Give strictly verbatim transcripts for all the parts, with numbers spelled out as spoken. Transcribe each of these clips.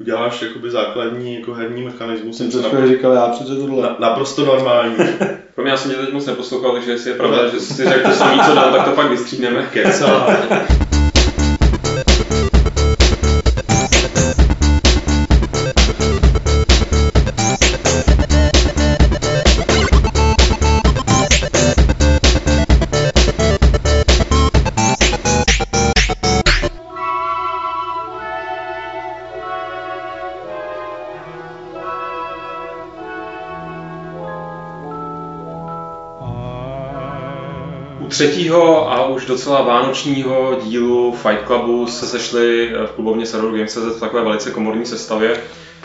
uděláš jakoby základní jako herní mechanismus. Jsem to napr- říkal já přece tohle. Na, naprosto normální. Pro mě já jsem tě teď moc neposlouchal, takže jestli je pravda, že si řekl, že jsem něco dal, tak to pak vystříhneme. Kecá. Třetího a už docela vánočního dílu Fight Clubu se sešli v klubovně Server Games.cz v takové velice komorní sestavě.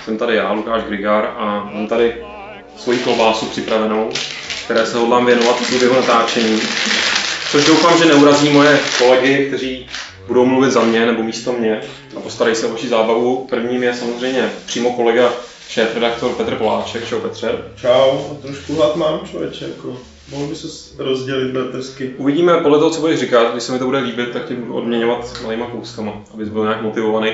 Jsem tady já, Lukáš Grigár, a mám tady svoji klobásu připravenou, které se hodlám věnovat v průběhu natáčení. Což doufám, že neurazí moje kolegy, kteří budou mluvit za mě nebo místo mě a postarají se o vaši zábavu. Prvním je samozřejmě přímo kolega, šéfredaktor Petr Poláček. Čau, Petře. Čau, trošku hlad mám, člověče. Mohl by se rozdělit bratrsky. Uvidíme podle toho, co budeš říkat, když se mi to bude líbit, tak tě budu odměňovat malýma kouskama, abys byl nějak motivovaný.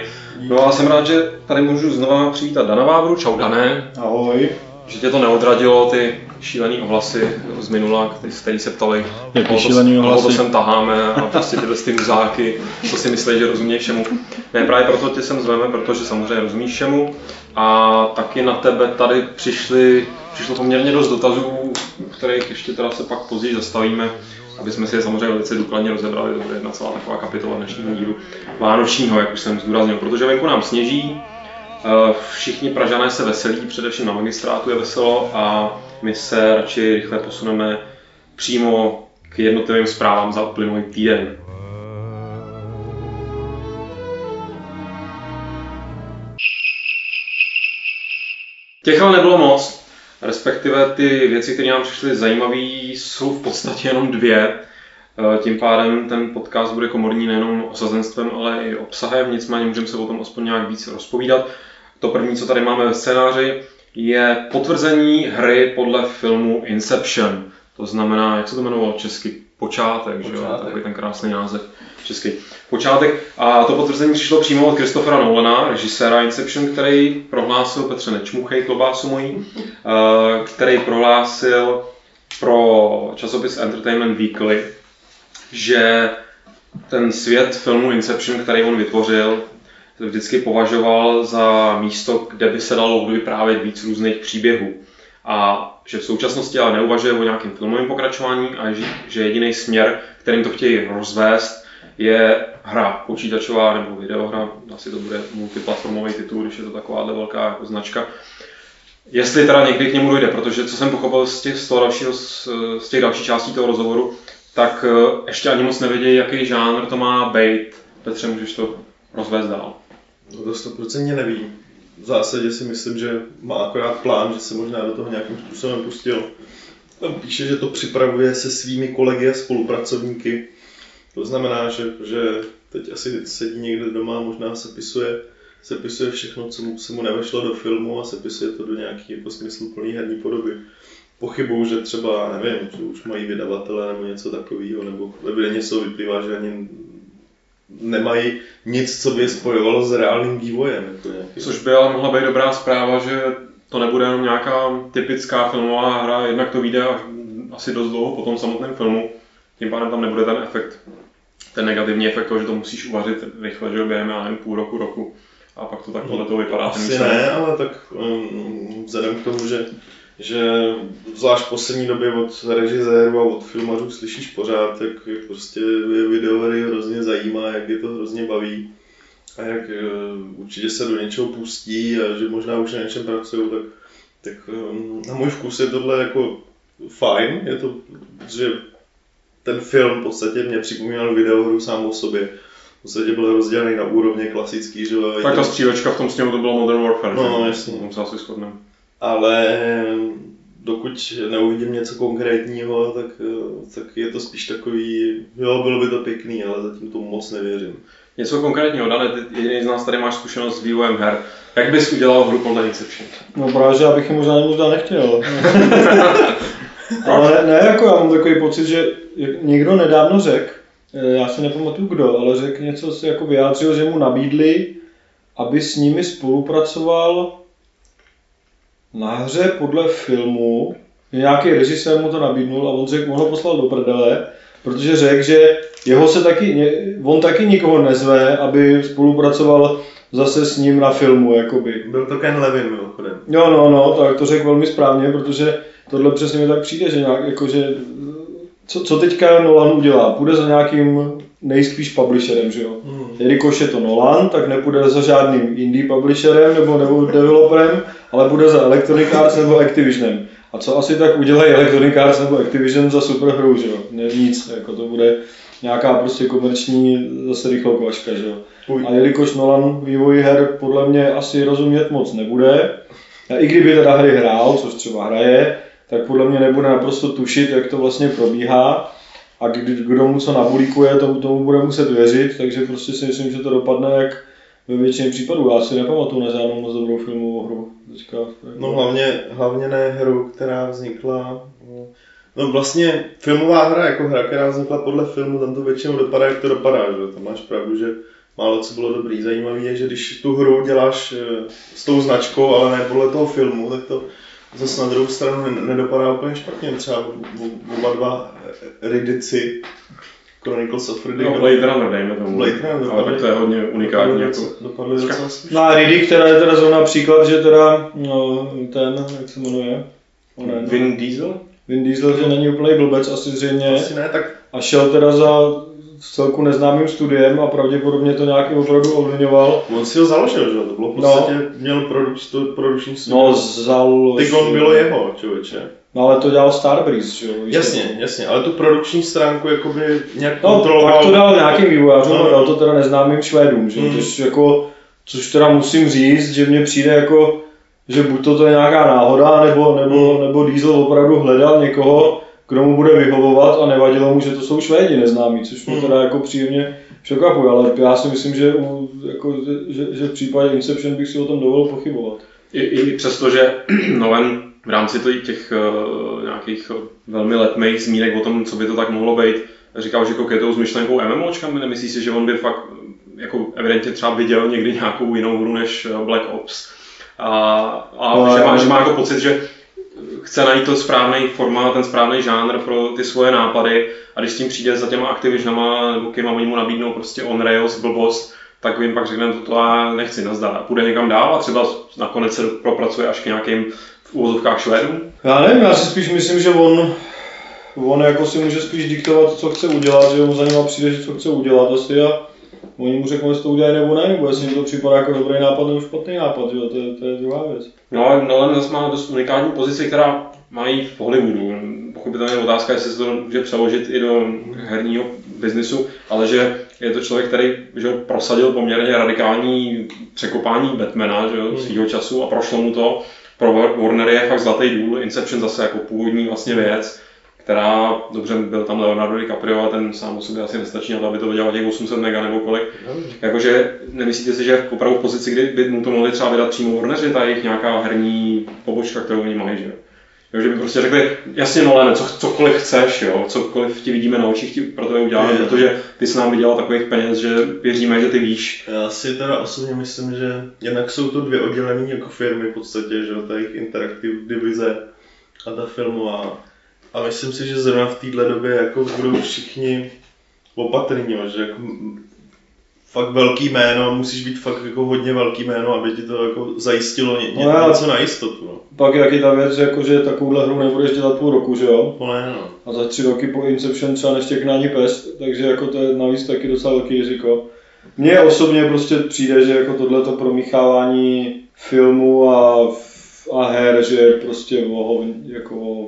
No a jsem rád, že tady můžu znova přivítat Dana Vávru. Čau, Dané. Ahoj. Že tě to neodradilo, ty šílený ohlasy z minula, který se ptali, jaký šílený ohlasy, to sem taháme a prostě tyhle ty muzáky, co si myslí, že rozumí všemu. Ne, právě proto tě sem zveme, protože samozřejmě rozumíš všemu. A taky na tebe tady přišli, přišlo poměrně dost dotazů, kterých ještě teda se pak později zastavíme, aby jsme si je samozřejmě velice důkladně rozebrali. To bude jedna celá taková kapitola dnešního dílu vánočního, jak už jsem zdůraznil, protože venku nám sněží. Všichni Pražané se veselí, především na magistrátu je veselo a my se radši rychle posuneme přímo k jednotlivým zprávám za uplynulý týden. Těch ale nebylo moc, respektive ty věci, které nám přišly zajímavé, jsou v podstatě jenom dvě. Tím pádem ten podcast bude komorní nejenom osazenstvem, ale i obsahem, nicméně můžeme se o tom aspoň nějak víc rozpovídat. To první, co tady máme ve scénáři, je potvrzení hry podle filmu Inception. To znamená, jak se to jmenovalo česky? Počátek, Počátek. Že jo? Takový ten krásný název česky. Počátek. A to potvrzení přišlo přímo od Christophera Nolana, režiséra Inception, který prohlásil, Petře nečmuchej, klobásu mojí, který prohlásil pro časopis Entertainment Weekly, že ten svět filmu Inception, který on vytvořil, vždycky považoval za místo, kde by se dalo vyprávět víc různých příběhů. A že v současnosti ale neuvažuje o nějakém filmovém pokračování a že jediný směr, kterým to chtějí rozvést, je hra počítačová nebo videohra, asi to bude multiplatformový titul, když je to takováhle velká jako značka. Jestli teda někdy k němu dojde, protože co jsem pochopil z těch, z toho dalšího, z těch dalších částí toho rozhovoru, tak ještě ani moc nevědějí, jaký žánr to má být. Petře, můžeš to rozvést dál? No to sto procent neví. V zásadě si myslím, že má akorát plán, že se možná do toho nějakým způsobem pustil. Tam píše, že to připravuje se svými kolegy a spolupracovníky. To znamená, že, že teď asi sedí někde doma a možná sepisuje, sepisuje všechno, co mu, se mu nevešlo do filmu, a sepisuje to do nějaký jako smysluplný herní podoby. Pochybuju, že třeba, nevím, že už mají vydavatele nebo něco takového, nebo evidentně se vyplývá, že ani nemají nic, co by spojovalo s reálným vývojem. Jako nějaký. Což by ale mohla být dobrá zpráva, že to nebude jenom nějaká typická filmová hra, jednak to vyjde až asi dost dlouho po tom samotném filmu, tím pádem tam nebude ten efekt, ten negativní efekt toho, že to musíš uvařit rychle, že během, já nevím, půl roku, roku, a pak to takhle to vypadá. Asi ne, ale tak um, vzhledem k tomu, že že zvlášť v poslední době od režisérů a od filmařů slyšíš pořád, jak, jak prostě videohry hrozně zajímá, jak je to hrozně baví a jak e, určitě se do něčeho pustí a že možná už na něčem pracují, tak, tak um, na můj vkus je tohle jako fajn, je to, že ten film v podstatě mě připomínal videohru sám o sobě. V podstatě byl rozdělený na úrovně klasický, že jo. Tak ta střílečka v tom sněhu to byla Modern Warfare, no, že? No, jasně. Tomu se asi shodneme. Ale dokud neuvidím něco konkrétního, tak, tak je to spíš takový, jo, bylo by to pěkný, ale zatím tomu moc nevěřím. Něco konkrétního, Dane, ty jediný z nás tady máš zkušenost s vývojem her. Jak bys udělal hru podle Inception? No právě, že já bych ji možná možná nechtěl. Ale ne, jako já mám takový pocit, že někdo nedávno řekl, já si nepamatuju kdo, ale řekl něco, jako vyjádřil, že mu nabídli, aby s nimi spolupracoval na hře podle filmu. Nějaký režisér mu to nabídnul a on řekl, on ho poslal do prdele, protože řekl, že jeho se taky, on taky nikoho nezve, aby spolupracoval zase s ním na filmu, jakoby. Byl to Ken Levine, mimochodem. Jo, no, no, tak to řekl velmi správně, protože tohle přesně mi tak přijde, že nějak, jakože, co, co teďka Nolan udělá? Půjde za nějakým nejspíš publisherem, že jo? Mm. Jelikož je to Nolan, tak nepůjde za žádným indie publisherem nebo, nebo developerem, ale půjde za Electronic Arts nebo Activisionem. A co asi tak udělají Electronic Arts nebo Activision za super hru, že jo? Ne, nic, jako to bude nějaká prostě komerční zase rychlokovačka, že jo? A jelikož Nolan vývoj her podle mě asi rozumět moc nebude, a i kdyby teda hry hrál, což třeba hraje, tak podle mě nebude naprosto tušit, jak to vlastně probíhá. A kdo mu co nabulíkuje, tomu, tomu bude muset věřit, takže prostě si myslím, že to dopadne jak ve většině případů. Já si nepamatuju na žádnou moc dobrou filmovou hru. Teďka, no hlavně, hlavně ne hru, která vznikla... No vlastně filmová hra, jako hra, která vznikla podle filmu, tam to většinou dopadá, jak to dopadá, že? Tam máš pravdu, že málo co bylo dobrý. Zajímavý je, že když tu hru děláš s tou značkou, ale ne podle toho filmu, tak to... Zase na druhou stranu nedopadá úplně špatně, třeba oba dva Riddici, Chronicles of Riddick. No, Blade Runner, dejme tomu. Blade Runner, ale to je hodně unikátní. Dopadly docela slušně. No a Riddick teda je teda zrovna příklad, že teda no, ten, jak se jmenuje? Onen. Vin Diesel? Vin Diesel, že není úplně blbec, asi zřejmě. Asi ne, tak... A šel teda za celku neznámým studiem a pravděpodobně to nějaký opravdu ovlivňoval. On si ho založil, že? To bylo v podstatě, no. Měl produkční studio. No, založil. Tygon bylo jeho, člověče. No ale to dělal Starbreeze, jo? Jasně, to? jasně, ale tu produkční stránku jakoby nějak no, kontroloval. Tak to dal nějakým vývojářům, no. Dal to teda neznámým Švédům, že? Hmm. Což, jako, což teda musím říct, že mně přijde jako, že buď to, to je nějaká náhoda, nebo, nebo, hmm. nebo Diesel opravdu hledal někoho, kdo mu bude vyhovovat a nevadilo mu, že to jsou Švédi neznámí, což mu teda jako příjemně překvapuje, ale já si myslím, že, jako, že, že v případě Inception bych si o tom dovolil pochybovat. I, i přesto, že Nolan v rámci těch uh, nějakých velmi letmých zmínek o tom, co by to tak mohlo být, říkal, že koketou s myšlenkou MMOčkami, nemyslí si, že on by fakt jako evidentně třeba viděl někdy nějakou jinou hru než Black Ops a, a no, že, má, že má jako pocit, že chce najít to správný formát, ten správný žánr pro ty svoje nápady a když s tím přijde za těma Activisionama nebo kým oni mu nabídnou prostě on rails, blbost, tak jim pak řekne toto já nechci, nazdar. A půjde někam dál a třeba nakonec se propracuje až k nějakým v úvozovkách Švédům? Já nevím, já si spíš myslím, že on, on jako si může spíš diktovat, co chce udělat, že mu za něma přijde, že co chce udělat asi a oni mu řeknou, jestli to udělají nebo ne, nebo jestli jim to připadá jako dobrý nápad nebo špatný nápad, jo? To, je, to je druhá věc. No ale Nolan zase má dost unikátní pozici, která mají v Hollywoodu. Pochopitelně je otázka, jestli se to může přeložit i do herního biznisu, ale že je to člověk, který že prosadil poměrně radikální překopání Batmana že, hmm. svýho času a prošlo mu to. Pro Warner je fakt zlatý důl, Inception zase jako původní vlastně věc, která, dobře, byl tam Leonardo DiCaprio a ten sám o sobě asi nestačí na to, aby to dělal těch osm set mega nebo kolik. Mm. Jakože nemyslíte si, že opravdu v pozici, kdy by mu to mohli třeba vydat přímo Warneři, ta jejich nějaká herní pobočka, kterou oni mají, že? Takže by prostě řekli, jasně Nolane, co, cokoliv chceš, jo, cokoliv ti vidíme na očích, ti pro tebe uděláme, mm. protože ty jsi nám vydělal takových peněz, že věříme, že ty víš. Já si teda osobně myslím, že jinak jsou to dvě oddělené jako firmy v podstatě, že ta jejich interaktiv divize a ta filmová. A myslím si, že zrovna v této době jako budou všichni opatrní, že jako fakt velký jméno, musíš být fakt jako hodně velký jméno, aby ti to jako zajistilo ně, ně, no, něco na jistotu. No. Pak jak je ta věc, jako, že takovouhle hru nebudeš dělat půl roku, že jo? No, ne, no. A za tři roky po Inception třeba neštěkne ani pes, takže jako to je navíc taky docela velký riziko. Mně osobně prostě přijde, že jako tohleto promíchávání filmu a a her, že je prostě oho, jako oho,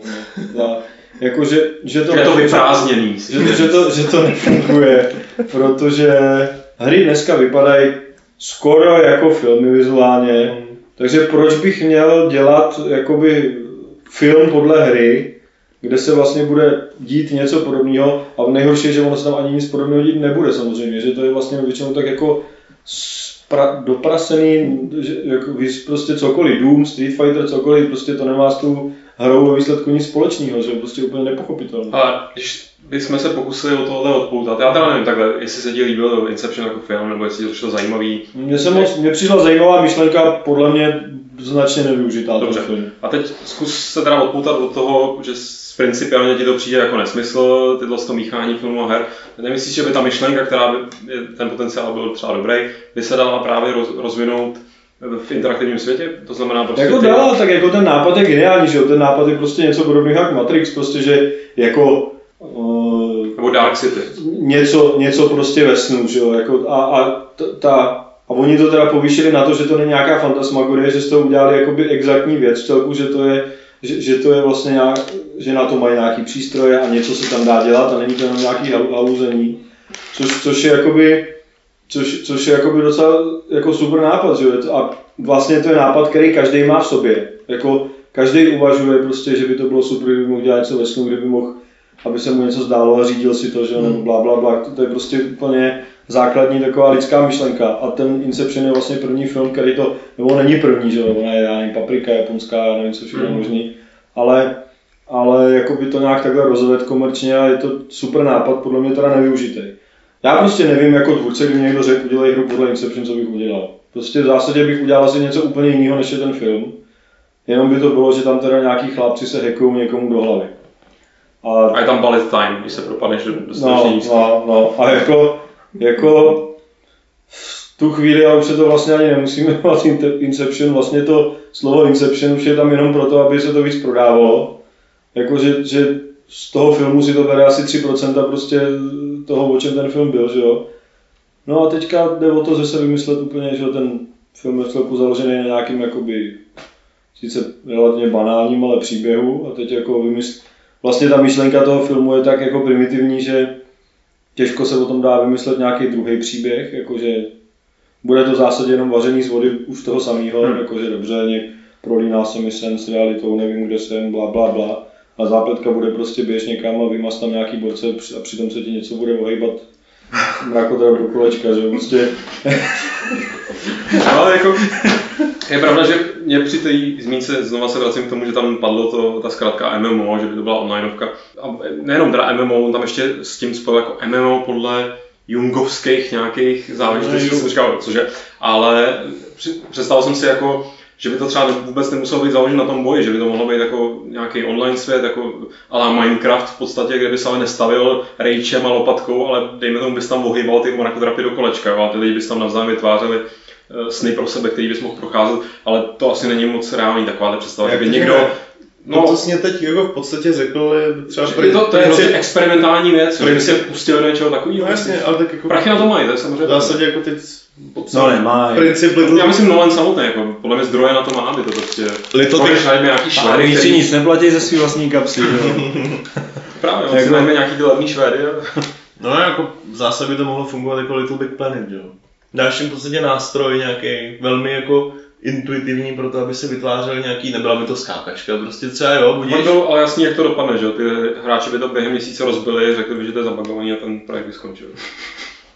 za, jako že, že to, to vyprázdněný, že, že, to, že to nefunguje, protože hry dneska vypadají skoro jako filmy vizuálně, mm. takže proč bych měl dělat jakoby film podle hry, kde se vlastně bude dít něco podobného a nejhorší je, že ono se tam ani nic podobného dít nebude samozřejmě, že to je vlastně většinou tak jako doprasený, jako prostě cokoliv, Doom, Street Fighter, cokoliv, prostě to nemá s tou hrou ve výsledku nic společného, že je prostě úplně nepochopitelné. Ale když bychom se pokusili o tohle odpoutat. Já teda nevím takhle, jestli se ti líbil Inception jako film, nebo jestli to šlo zajímavý. Mně se moc, mně přišla zajímavá myšlenka, podle mě značně nevyužitá. Dobře, a teď zkus se teda odpoutat od toho, že principiálně ti to přijde jako nesmysl, tyhle z toho míchání filmů a her. Nemyslíš, že by ta myšlenka, která by, ten potenciál byl třeba dobrý, by se dala právě roz, rozvinout v interaktivním světě? To znamená prostě... Jako dala, tak jako ten nápad je geniální, že ten nápad je prostě něco podobného jako Matrix, prostě že jako... Uh, nebo Dark City. Něco, něco prostě ve snu, že jo, jako a, a ta... A oni to teda povýšili na to, že to není nějaká fantasmagorie, že z toho udělali jakoby exaktní věc v celku, že to je... Že, že to je vlastně nějak, že na to mají nějaký přístroje a něco se tam dá dělat a není to jenom nějaký haluzení, což, což je jakoby, což, což je jakoby docela jako super nápad, že jo? A vlastně to je nápad, který každý má v sobě, jako každý uvažuje prostě, že by to bylo super, kdyby mohl dělat něco ve snu, kdyby mohl, aby se mu něco zdálo a řídil si to, že jo, nebo blá, blá, blá, to, to je prostě úplně základní taková lidská myšlenka a ten Inception je vlastně první film, který to, nebo není první, že jo, ona je, já nevím, Paprika, japonská, já nevím, co všechno mm. možný, ale, ale jako by to nějak takhle rozved komerčně a je to super nápad, podle mě teda nevyužitý. Já prostě nevím, jako tvůrce, kdyby někdo řekl, udělej hru podle Inception, co bych udělal. Prostě v zásadě bych udělal asi něco úplně jiného, než je ten film, jenom by to bylo, že tam teda nějaký chlapci se hackujou někomu do hlavy. A, a je tam bullet time, když se propadneš do strašně nízko. No, no, no, a jako, jako v tu chvíli, a už se to vlastně ani nemusíme dělat Inception, vlastně to slovo Inception už je tam jenom proto, aby se to víc prodávalo. Jako, že, že z toho filmu si to bere asi tři procenta prostě toho, o čem ten film byl, že jo. No a teďka jde o to, že se vymyslet úplně, že ten film je v celku založený na nějakým, jakoby, sice relativně banálním, ale příběhu a teď jako vymyslet. Vlastně ta myšlenka toho filmu je tak jako primitivní, že těžko se o tom dá vymyslet nějaký druhý příběh, jakože bude to v zásadě jenom vaření z vody už toho samého, hmm. jakože dobře, něk prolíná se mi sen s realitou, nevím kde jsem, bla, bla, bla. A zápletka bude prostě běž někam a vymaz tam nějaký borce a přitom se ti něco bude ohejbat mrakotra do kolečka, že jo, prostě. Ale jako... Je pravda, že mě při té zmínce znova se vracím k tomu, že tam padlo to, ta zkratka M M O, že by to byla onlineovka. A nejenom teda M M O, on tam ještě s tím spojil jako M M O podle jungovských nějakých záležitostí, co říkal, cože. Ale představil jsem si jako, že by to třeba vůbec nemuselo být založeno na tom boji, že by to mohlo být jako nějaký online svět, jako ala Minecraft v podstatě, kde by se ale nestavil rejčem a lopatkou, ale dejme tomu, bys tam ohýval ty mrakodrapy do kolečka, jo, a ty lidi bys tam navzájem vytvářeli sny pro sebe, který bys mohl procházet, ale to asi není moc reální takováhle představa, že by někdo... No, to, co jsi mě teď Jirko v podstatě řekl, třeba... Že to, to je prostě no, experimentální věc, že by se pustili do něčeho takového. No jasně, ale tak jako... Prachy na to mají, to je samozřejmě. V zásadě jako teď... No nemá. Princip Little... Já myslím Nolan samotný, jako podle mě zdroje na to má, aby to prostě... Little Big... Big... nějaký švédy, víc nic neplatí ze svý vlastní kapsy, jo. Právě, on si najme nějaký ty levný švédy, jo. No jako v zásadě by to mohlo fungovat jako Little Big Planet, jo. Dalším v podstatě nástroj nějaký, velmi jako intuitivní pro to, aby se vytvářel nějaký, nebyla by to skákačka, prostě třeba jo, budíš. Byl, ale jasně, jak to dopadne, že jo, ty hráči by to během měsíce rozbili, řekli by, že to je zabagovaný a ten projekt by skončil.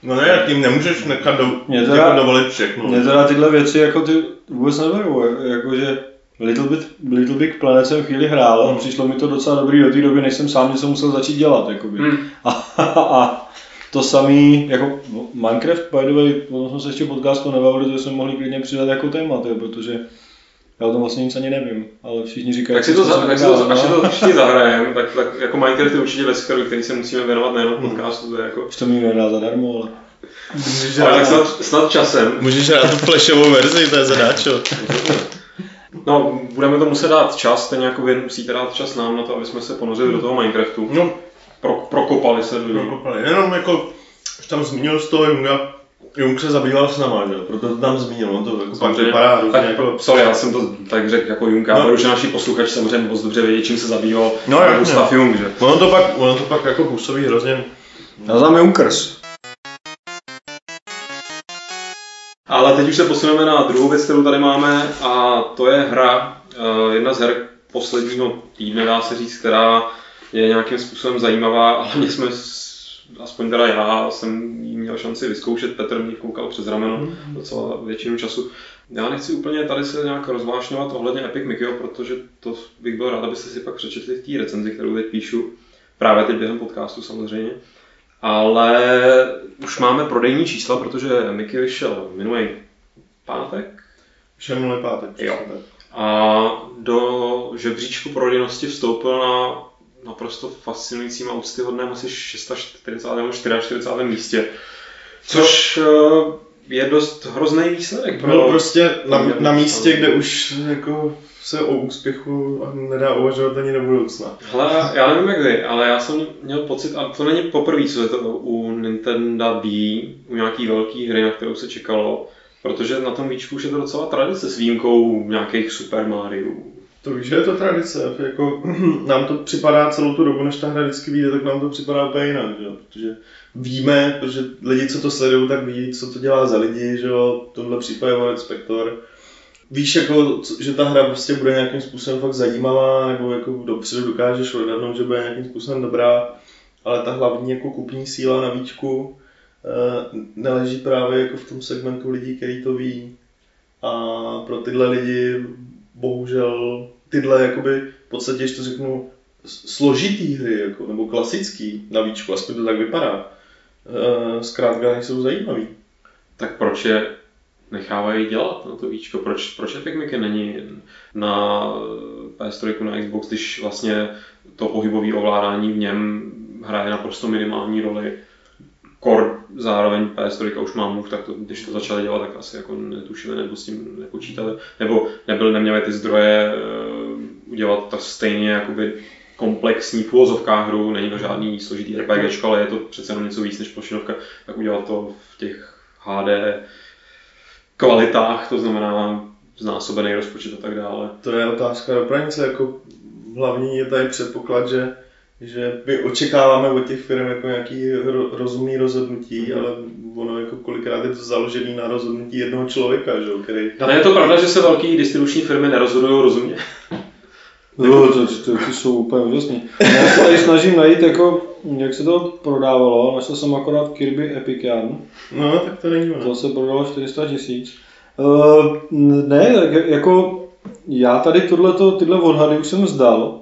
No ne, jak tím nemůžeš nechat do, teda, dovolit všechno. Mě teda tyhle věci jako ty vůbec neberou, jakože Little Big, Little Big Planet jsem chvíli hrál a hmm. přišlo mi to docela dobrý do té doby, než jsem sám něco musel začít dělat, jakoby. Hmm. A, a, a. To samý, jako Minecraft, by the way, ono jsme se ještě podcastu nebavili, protože jsme mohli klidně přidat jako téma, tě, protože já o tom vlastně nic ani nevím, ale všichni říkají... Tak si to, to, to, to všichni zahrajeme, tak, tak jako Minecraft je určitě věc, který se musíme věnovat nejenom podcastu, to je jako... Už to mi vědá zadarmo, ale... Můžeš ale tak snad, snad časem. Můžeš dát tu flashovou verzi, to je zadáčo. No, budeme to muset dát čas, ten jako věn musíte dát čas nám na to, aby jsme se ponořili do toho Minecraftu. No. Pro, prokopali se do Prokopali, jenom jako, už tam zmínil z toho Junga, Jung se zabýval s náma, že? Proto to tam zmínil, on to jako vypadá různě jako... Sorry, já jsem to tak řekl jako Jung, ale no. Už naši posluchač samozřejmě moc dobře vědí, čím se zabýval no, Gustav Jung, že? Ono to pak, ono to pak jako působí hrozně... Já znám Junkers. Ale teď už se posuneme na druhou věc, kterou tady máme, a to je hra, jedna z her posledního týdne, dá se říct, která je nějakým způsobem zajímavá, ale my jsme, aspoň teda já jsem jí měl šanci vyzkoušet, Petr mě koukal přes rameno docela většinu času. Já nechci úplně tady se nějak rozvášňovat ohledně Epic Mickeyho, protože to bych byl rád, abyste si pak přečetli v té recenzi, kterou teď píšu. právě teď během podcastu samozřejmě. Ale už máme prodejní čísla, protože Mickey vyšel minulý pátek. Vyšel minulý pátek. Jo. A do žebříčku prodejnosti vstoupil na naprosto fascinujícím a úctyhodném asi čtyřicátém šestém nebo čtyřicátém čtvrtém místě. Což je dost hrozný výsledek. Byl no, prostě na, na místě, kde už jako se o úspěchu nedá uvažovat ani do budoucna. Hele, já nevím jak vy, ale já jsem měl pocit, a to není poprvé, co je to u Nintendo D, u nějaký velký hry, na kterou se čekalo, protože na tom výčku už je to docela tradice s výjimkou nějakých Super Mario. To víš, že je to tradice, jako nám to připadá celou tu dobu, než ta hra vždycky vyjde, tak nám to připadá úplně jinak, že? Protože víme, protože lidi, co to sledují, tak vidí, co to dělá za lidi, že jo, v tomhle případě Warren Spector. Víš, jako, že ta hra prostě bude nějakým způsobem fakt zajímavá, nebo jako dopředu dokážeš odhadnout, že bude nějakým způsobem dobrá, ale ta hlavní jako kupní síla na víčku e, neleží právě jako v tom segmentu lidí, který to ví, a pro tyhle lidi bohužel tyhle jakoby v podstatě, když to řeknu, složitý hry, jako, nebo klasický na víčku, aspoň to tak vypadá, e, zkrátka nejsou zajímavý. Tak proč je nechávají dělat na to víčko? Proč, proč Epic Mickey není na P S tři, na Xbox, když vlastně to pohybové ovládání v něm hraje naprosto minimální roli? Core zároveň P S tři už má mluv, tak to, když to začali dělat, tak asi jako netušili nebo s tím nepočítali. Nebo nebyl, neměli ty zdroje uh, udělat tak stejně jakoby komplexní půlozovká hru, není to žádný složitý RPGčko, ale je to přece jenom něco víc než plošinovka, tak udělat to v těch H D kvalitách, to znamená znásobený rozpočet a tak dále. To je otázka do pranice, jako hlavní je tady předpoklad, že, že my očekáváme od těch firm jako nějaký ro, rozumný rozhodnutí, mm. ale ono jako kolikrát je to založený na rozhodnutí jednoho člověka, že jo, který... A je to pravda, že se velký distribuční firmy nerozhodují rozumně? No, to, to, to jsou úplně úžasný. Já se tady snažím najít, jako, jak se to prodávalo, našel jsem akorát Kirby Epic Yarn. No, tak to není ono. To se prodalo čtyři sta tisíc. Uh, ne, tak jako, já tady tohleto, tyhle odhady už jsem zdal,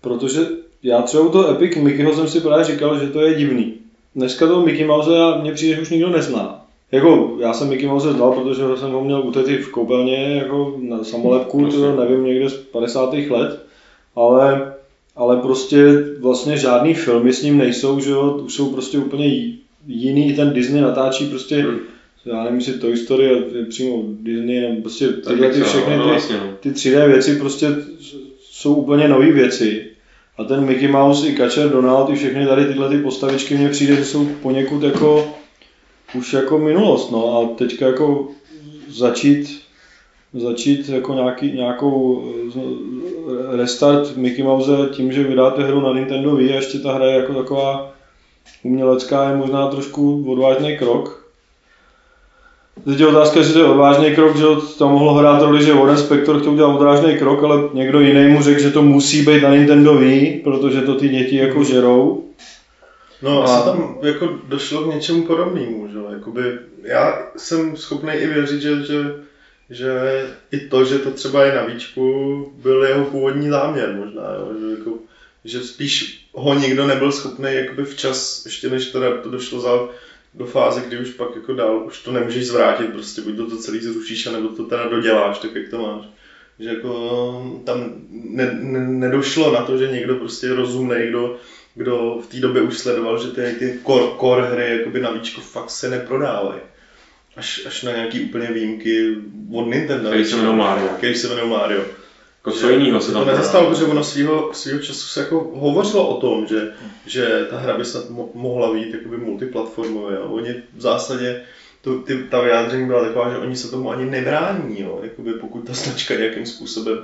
protože já třeba u toho Epic Mickeyho jsem si právě říkal, že to je divný. Dneska toho Mickey Mouse mě přijde, že už nikdo nezná. Jako, já jsem Mickey Mouse znal, protože jsem ho měl u tety v koupelně, jako na samolepku, to nevím, někde z padesátých let. Ale, ale prostě vlastně žádný filmy s ním nejsou, že jo, jsou prostě úplně jiný, ten Disney natáčí prostě, hmm. já nevím, si Toy Story a přímo Disney, prostě tyhle ty všechny ty, ty tři dé věci prostě jsou úplně nové věci. A ten Mickey Mouse i Kačer Donald i všechny tady tyhle ty postavičky mně přijde, že jsou poněkud jako, už jako minulost, no a teďka jako začít, začít jako nějaký, nějakou restart Mickey Mouse tím, že vydáte hru na Nintendo Wii a ještě ta hra je jako taková umělecká, je možná trošku odvážný krok. Teď je otázka, jestli to je odvážný krok, že tam mohlo hrát roli, že Warren Spector chtěl udělat odvážný krok, ale někdo jiný mu řekl, že to musí být na Nintendo Wii, protože to ty děti jako žerou. No a asi tam jako došlo k něčemu podobnému, že jakoby já jsem schopný i věřit, že, že že i to, že to třeba je na víčku, byl jeho původní záměr možná, jo? Že, jako, že spíš ho nikdo nebyl schopný jakoby včas, ještě než teda to došlo za, do fáze, kdy už pak jako dál, už to nemůžeš zvrátit, prostě buď to, to celý zrušíš, anebo to teda doděláš, tak jak to máš. Že jako tam ne, ne, nedošlo na to, že někdo prostě rozumnej, kdo, kdo v té době už sledoval, že ty, ty core, core hry jakoby na víčku fakt se neprodávají. Až, až na nějaký úplně výjimky od Nintendo, který se jmenuje Mario. Který se jmenuje Mario. Jako co jiného se tam to nezastalo, protože ono svýho, svýho času se jako hovořilo o tom, že, že ta hra by snad mohla být jakoby multiplatformově. Jo. Oni v zásadě, to, ty, ta vyjádření byla taková, že oni se tomu ani nebrání, jo. Jakoby pokud ta značka nějakým způsobem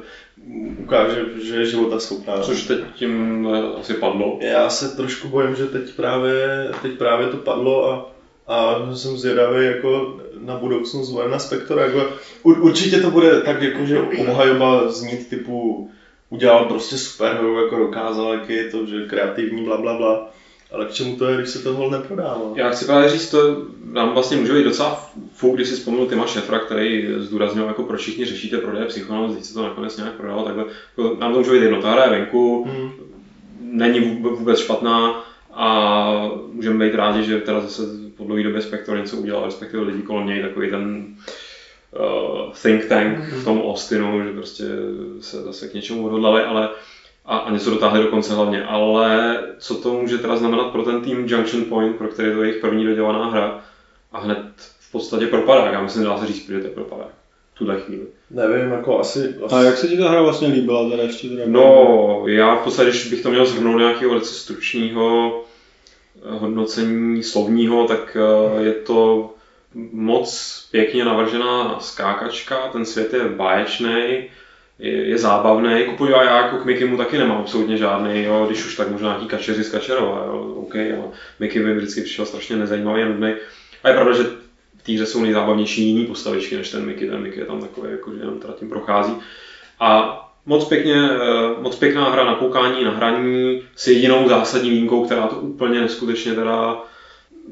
ukáže, že je životaschopná. Což teď tím asi padlo. Já se trošku bojím, že teď právě, teď právě to padlo a A jsem zvědavý jako na budoucnost Warrena Spectora. Jako, určitě to bude tak, jako, že obhajoba znít typu udělal prostě super hru, jako dokázal, jak je to, že kreativní, blablabla. Bla, bla. Ale k čemu to je, když se toho neprodává? Já chci právě říct, to nám vlastně může být docela fuk, když si vzpomínal Tima Šefra, který zdůrazňoval, jako proč všichni řešíte prodeje psychoanalýzy, když se to nakonec nějak prodalo, takhle. Nám to může být jedno, ta hra je venku. Hmm. není vůbec špatná a můžeme být rádi, že teda zase po dlouhé době Spector něco udělal, respektive lidi kolem něj, takový ten uh, think tank v tom Austinu, že prostě se zase k něčemu odhodlali, ale a, a něco dotáhli do konce hlavně, ale co to může teda znamenat pro ten tým Junction Point, pro který to je jejich první dodělaná hra a hned v podstatě propadák, já myslím, dá se říct, že to je propadák. Tuhle chvíli. Nevím, jako asi, asi... A jak se ti ta hra vlastně líbila teda ještě? Teda no, já v podstatě, když bych to měl shrnout nějakého velice stručného hodnocení slovního, tak je to moc pěkně navržená skákačka, ten svět je báječný, je, je zábavný, kupuji a já jako k Mickeymu taky nemám absolutně žádný, jo, když už tak možná nějaký kačeři z Kačerova, jo, OK, ale Mickey by vždycky přišel strašně nezajímavý a nudný. A je pravda, že v té hře jsou nejzábavnější jiný postavičky než ten Mickey, ten Mickey je tam takový, jakože jenom teda tím prochází. A moc, pěkně, moc pěkná hra na koukání, na hraní s jedinou zásadní výjimkou, která to úplně neskutečně teda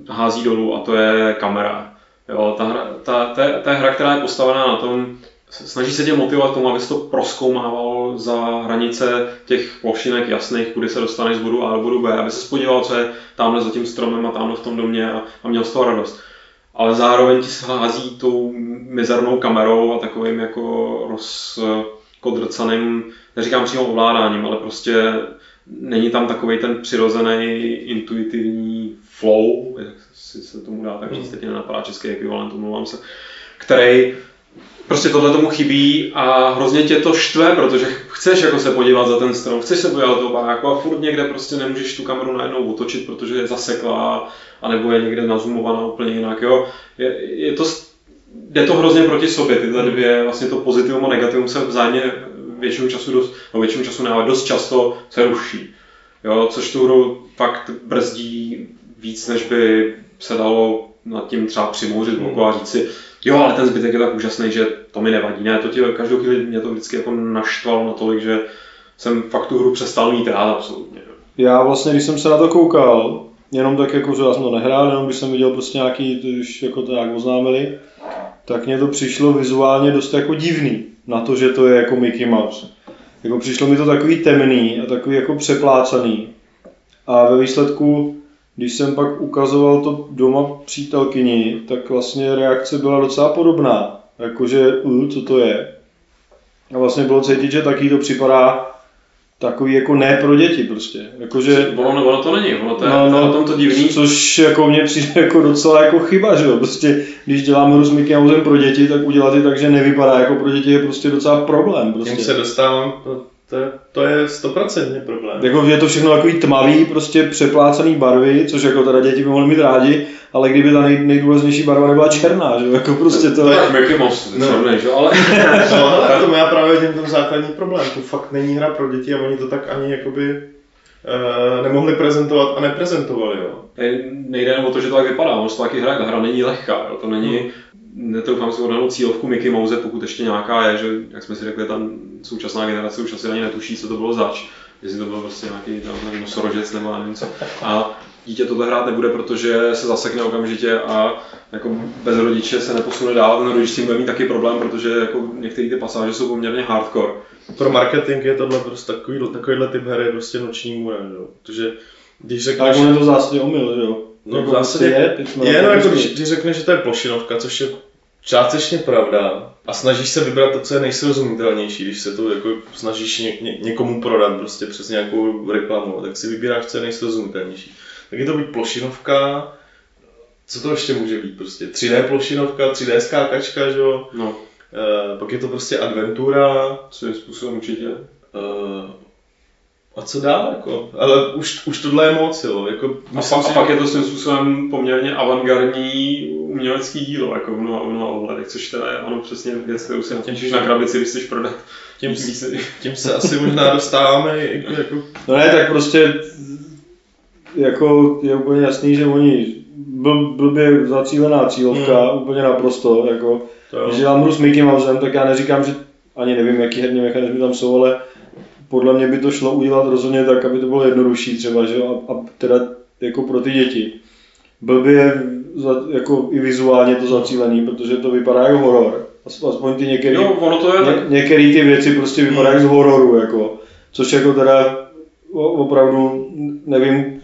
hází dolů, a to je kamera. Jo, ta, hra, ta, ta, ta hra, která je postavená na tom, snaží se tě motivovat k tomu, abys to prozkoumával za hranice těch plošinek jasných, kudy se dostaneš z bodu A do bodu B, aby se podíval, co je tamhle za tím stromem a tamhle v tom domě a, a měl z toho radost. Ale zároveň ti se hází tou mizernou kamerou a takovým jako rozkodrcaným, neříkám přímo ovládáním, ale prostě není tam takovej ten přirozený intuitivní flow, jak si se tomu dá, takže mm. teď nenapadá český ekvivalent, omlouvám se, který prostě tohle tomu chybí a hrozně tě to štve, protože chceš jako se podívat za ten strom, chceš se podívat do toho báku a furt někde prostě nemůžeš tu kameru najednou otočit, protože je zasekla a nebo je někde nazumovaná úplně jinak, jo. Je, je to, jde to hrozně proti sobě, tyhle dvě, vlastně to pozitivum a negativum se vzájemně většinu času dost, no většinu času ne, ale dost často se ruší, jo, což tu hru fakt brzdí víc, než by se dalo nad tím třeba přimouřit okolo a říct si, jo, ale ten zbytek je tak úžasný, že to mi nevadí. Ne, to ti každou chvíli mě to vždycky jako naštvalo natolik, že jsem fakt tu hru přestal mít rád absolutně. Já vlastně, když jsem se na to koukal, jenom tak jako, že já jsem to nehrál, jenom když jsem viděl prostě nějaký, to už jako to nějak oznámili, tak mě to přišlo vizuálně dost jako divný na to, že to je jako Mickey Mouse. Jako přišlo mi to takový temný a takový jako přeplácaný. A ve výsledku, když jsem pak ukazoval to doma přítelkyni, tak vlastně reakce byla docela podobná. Jakože, uh, co to je. A vlastně bylo cítit, že taky to připadá takový jako ne pro děti prostě. Jakože... Ono, ono to není, ono to je no, no, na tom to divný. Což jako mně přijde jako docela jako chyba, že jo. Prostě, když děláme hru s Mickey Mousem pro děti, tak udělat je tak, že nevypadá jako pro děti, je prostě docela problém. Prostě. Tím se dostávám... To je, to je stoprocentně problém. Jako je to všechno takový tmavý, prostě přeplácaný barvy, což jako teda děti by mohly mít rádi, ale kdyby ta nej, nejdůležitější barva nebyla černá, že jako prostě to... To je Mickey Mouse, no. Černý, že? Ale no, to má právě tím ten základní problém, to fakt není hra pro děti a oni to tak ani jakoby e, nemohli prezentovat a neprezentovali, jo. Nejde jenom o to, že to tak vypadá, on se to taky hraje, ta hra není lehká, jo? To není... Hmm. Netroufám si odhadnout cílovku Mickey Mouse, pokud ještě nějaká je, že, jak jsme si řekli, tam současná generace už asi ani netuší, co to bylo zač. Jestli to byl prostě nějaký tam nosorožec nebo nevím co. A dítě tohle hrát nebude, protože se zasekne okamžitě a jako bez rodiče se neposune dál. Ten rodič s tím bude mít taky problém, protože jako některé ty pasáže jsou poměrně hardcore. Pro marketing je tohle prostě takovýhle, takovýhle typ hry prostě noční můra, jo. Protože když řekneš... Ale on je to zásadně omyl, jo. No, no zásadně je, je, je no, jako když, když řekneš, že to je plošinovka, což je částečně pravda a snažíš se vybrat to, co je nejsrozumitelnější, když se to jako snažíš ně, ně, někomu prodat prostě přes nějakou reklamu, tak si vybíráš, co je nejsrozumitelnější. Tak je to být plošinovka, co to ještě může být prostě, tři dé plošinovka, tři dé skákačka, že jo? No. E, pak je to prostě adventura. Svým způsobem určitě. E, A co dál jako? Ale už, už tohle je moc, jo. Jako, a, myslím, a, a pak je to svým způsobem poměrně avantgardní umělecké dílo, jako v mnoha, v mnoha ohledech, což teda je ono přesně věc, kterou se natěšíš na krabici, když chceš prodat. Tím, tím se asi možná dostáváme jako, jako... No ne, tak prostě jako je úplně jasný, že oni bl, blbě zacílená cílovka, mm. úplně naprosto, jako. Když dělám hru s Mickey Mousem, tak já neříkám, že ani nevím, jaký herní mechanismy tam jsou, ale podle mě by to šlo udělat rozhodně tak, aby to bylo jednodušší třeba, že jo, a, a teda jako pro ty děti. Blbě za, jako i vizuálně to zacílený, protože to vypadá jako horor. Aspoň ty některý, jo, ono to je, ně, některý ty věci prostě vypadají mm. z hororu, jako. Což jako teda opravdu nevím,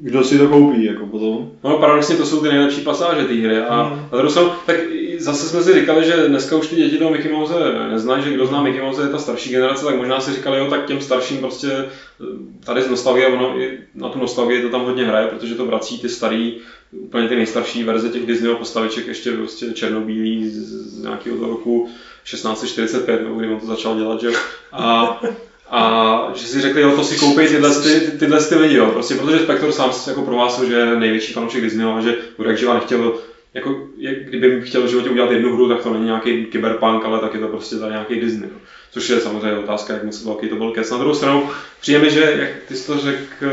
kdo si to koupí, jako potom. No paradoxně to jsou ty nejlepší pasáže té hry a mm. na druhou stranu, tak zase jsme si říkali, že dneska už ty děti toho Mickey Mouse neznají, že kdo zná Mickey Mouse je ta starší generace, tak možná si říkali, jo, tak těm starším prostě tady z nostalgie, ono i na tu nostalgii to tam hodně hraje, protože to vrací ty starý, úplně ty nejstarší verze těch Disneyho postaviček, ještě prostě černobílý z nějakého toho roku šestnáct set čtyřicet pět, nebo kdy on to začal dělat, že a A že si řekli, jo, to si koupí tyhle, ty, tyhle ty lidi, jo. Prostě, protože Spector sám jako prohlásil, že je největší fanoušek Disneyho a že Urekživa nechtěl, jako, kdyby chtěl v životě udělat jednu hru, tak to není nějaký Cyberpunk, ale tak je to prostě tady nějaký Disney. Jo. Což je samozřejmě otázka, jak moc velký to byl kec. Na druhou stranu přijde mi, že jak ty jsi to řekl,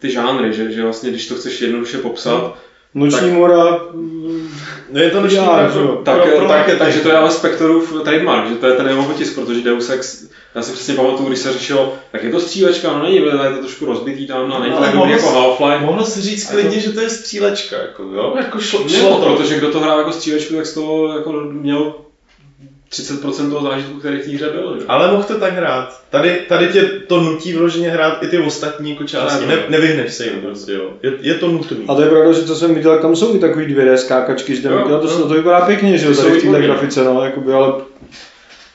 ty žánry, že, že vlastně, když to chceš jednoduše popsat, Noční mora, ne, je to noční mora, tak, tak, takže to je ale Spectorův trademark, že to je ten jeho otisk, protože Deus Ex, já si přesně pamatuju, když se řešilo, tak je to střílečka, no není, je to trošku rozbitý tam, no není to takový jako Half-Life. Mohlo se říct klidně, to, že to je střílečka, jako jo, jako šlo, šlo to. Protože kdo to hrál jako střílečku, tak z toho jako měl třicet procent toho zážitku, který v té hře byl. Že? Ale mohl to tak hrát. Tady, tady tě to nutí vloženě hrát i ty ostatní jako části. Ne, nevyhneš se jim prostě, jo. Je, je to nutné. A to je pravda, že to jsem viděl, tam jsou i takový dvě dé skákačky, že tam viděl, to, to, to vypadá pěkně, že jo, tady v téhle grafice, no, jakoby, ale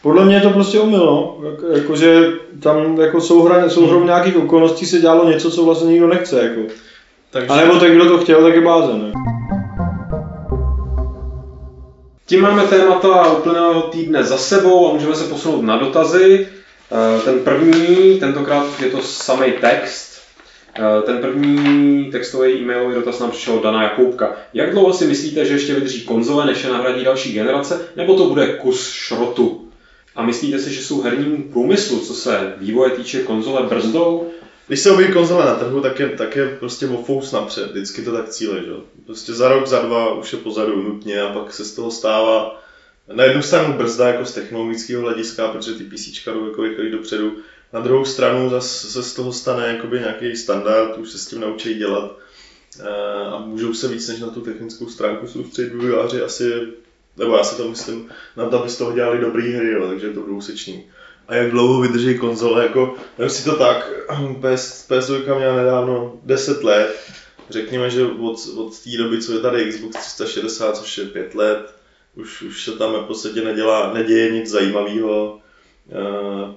podle mě je to prostě omyl, jak, jakože tam jako souhra, souhrou hmm. nějakých okolností se dělalo něco, co vlastně nikdo nechce, jako. Takže... A nebo ten, kdo to chtěl, tak je blázen, ne? Tím máme témata úplného týdne za sebou a můžeme se posunout na dotazy. Ten první, tentokrát je to samej text. Ten první textový e-mailový dotaz nám přišel od Dana Jakoubka. Jak dlouho si myslíte, že ještě vydrží konzole, než je nahradí další generace, nebo to bude kus šrotu? A myslíte si, že jsou hernímu průmyslu, co se vývoje týče konzole, brzdou? Když se objeví konzole na trhu, tak je, tak je prostě ofous napřed, vždycky to tak cíle, že? Prostě za rok, za dva už je pozadu nutně a pak se z toho stává na jednu stranu brzda jako z technologického hlediska, protože ty písíčka jdou jako rychle dopředu, na druhou stranu zase se z toho stane jakoby nějaký standard, už se s tím naučí dělat a můžou se víc než na tu technickou stránku soustředit vývojáři asi, nebo já si to myslím, na to, aby z toho dělali dobrý hry, jo, takže je to dvousečný. A jak dlouho vydrží konzole, jako, nevím si to tak, P S dva měla nedávno deset let, řekněme, že od, od té doby, co je tady Xbox tři sta šedesát, což je pět let, už, už se tam v podstatě nedělá, neděje nic zajímavého.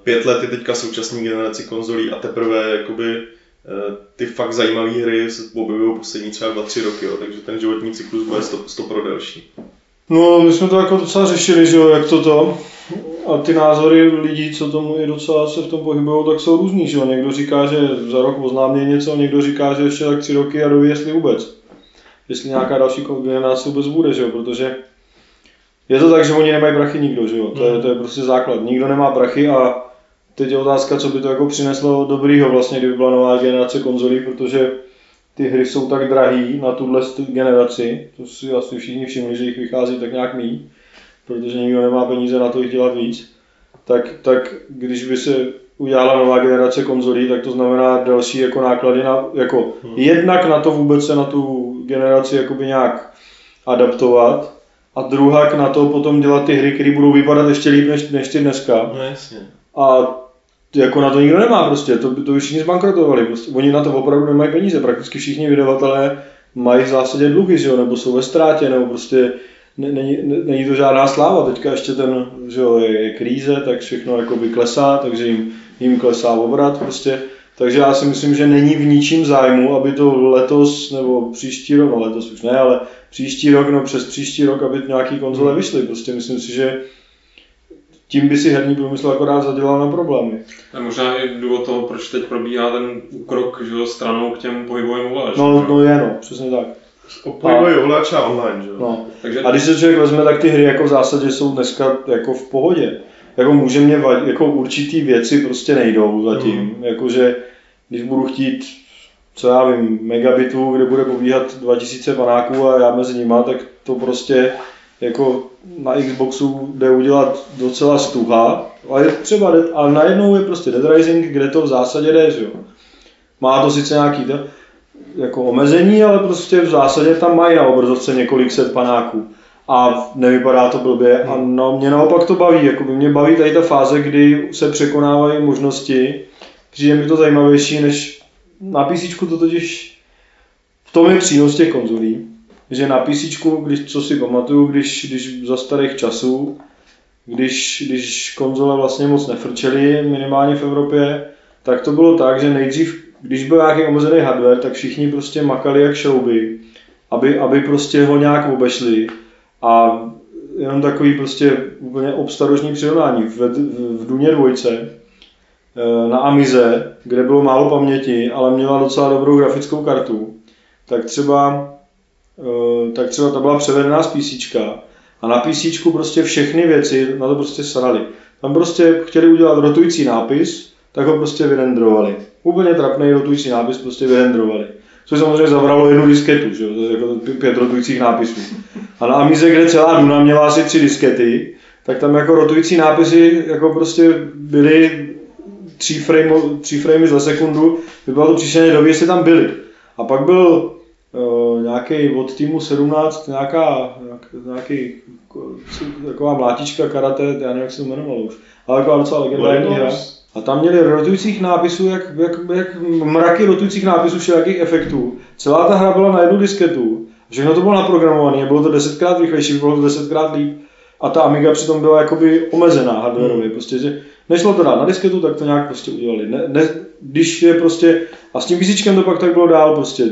pět let je teďka současný generaci konzolí a teprve jakoby, ty fakt zajímavé hry se objevují poslední třeba dva tři roky, jo, takže ten životní cyklus bude sto pro delší. No, my jsme to jako docela řešili, že jo, jak to to. A ty názory lidí, co tomu je docela se v tom pohybují, tak jsou různý, že jo. Někdo říká, že za rok oznámě něco, někdo říká, že ještě tak tři roky a doví, jestli vůbec. Jestli nějaká další generace vůbec bude, že jo, protože je to tak, že oni nemají prachy nikdo, že jo. To je, to je prostě základ. Nikdo nemá prachy a teď je otázka, co by to jako přineslo dobrýho vlastně, kdyby byla nová generace konzolí, protože ty hry jsou tak drahý na tuhle generaci, to si asi všichni všimli, že jich vychází tak nějak míň, protože nikdo nemá peníze na to jich dělat víc, tak, tak když by se udělala nová generace konzolí, tak to znamená další jako náklady, na, jako hmm. jednak na to vůbec se na tu generaci jakoby nějak adaptovat a druhak na to potom dělat ty hry, které budou vypadat ještě líp než, než ty dneska. No jasně. A jako na to nikdo nemá prostě, to, to by všichni zbankrotovali, prostě. Oni na to opravdu nemají peníze, prakticky všichni vydavatelé mají v zásadě dluhy, že jo? Nebo jsou ve ztrátě, nebo prostě není, není to žádná sláva, teďka ještě ten, že jo, je, je kríze, tak všechno jakoby klesá, takže jim, jim klesá obrat prostě, takže já si myslím, že není v ničím zájmu, aby to letos, nebo příští rok, no letos už ne, ale příští rok, no přes příští rok, aby nějaký konzole vyšly, prostě myslím si, že tím by si herní průmysl akorát zadělal na problémy. A možná i důvod toho, proč teď probíhá ten krok stranou k těm pohybovým ovláčům. No, no je, no, přesně tak. Pohybový ovláč a online, že jo. No. Takže... A když se člověk vezme, tak ty hry jako v zásadě jsou dneska jako v pohodě. Jako může mě vadit, jako určitý věci prostě nejdou zatím. Hmm. Jakože když budu chtít, co já vím, megabitvu, kde bude pobíhat dva tisíce panáků a já mezi nima, tak to prostě jako na Xboxu jde udělat docela stuha, ale třeba, ale najednou je prostě Dead Rising, kde to v zásadě jde, že jo. Má to sice nějaký to, jako omezení, ale prostě v zásadě tam mají na obrazovce několik set panáků a nevypadá to blbě a no, mě naopak to baví, jako by mě baví tady ta fáze, kdy se překonávají možnosti Přijde mi to zajímavější než na písíčku, to totiž v tom je přínos těch konzolí, že na písíčku, když, co si pamatuju, když, když za starých časů, když, když konzole vlastně moc nefrčely, minimálně v Evropě, tak to bylo tak, že nejdřív, když byl nějaký omezený hardware, tak všichni prostě makali jak šrouby, aby, aby prostě ho nějak obešli. A jenom takový prostě úplně obstarožní přirovnání. V, v Duně dvojce na Amize, kde bylo málo paměti, ale měla docela dobrou grafickou kartu, tak třeba, tak třeba ta byla převedená z PCčka a na PCčku prostě všechny věci na to prostě srali. Tam prostě chtěli udělat rotující nápis, tak ho prostě vyrendrovali. Úplně trapnej rotující nápis prostě vyrendrovali. Což samozřejmě zabralo jednu disketu, že? Jako pět rotujících nápisů. A na Amize, kde celá Duna měla asi tři diskety, tak tam jako rotující nápisy jako prostě byly tři frame, tři frame za sekundu, by bylo to příšené době, jestli tam byly. A pak byl uh, nějaký od týmu sedmnáct, nějaká, nějaký, taková mlátička karate, já nevím, jak se to jmenovalo už, ale taková docela legendární hra. A tam měli rotujících nápisů, jak, jak, jak mraky rotujících nápisů všelijakých efektů. Celá ta hra byla na jednu disketu, všechno to bylo naprogramované, bylo to desetkrát rychlejší, bylo to desetkrát líp. A ta Amiga přitom byla jakoby omezená hardwarově, prostě, že nešlo to dát na disketu, tak to nějak prostě udělali. Ne, ne, když je prostě, a s tím písíčkem to pak tak bylo dál prostě.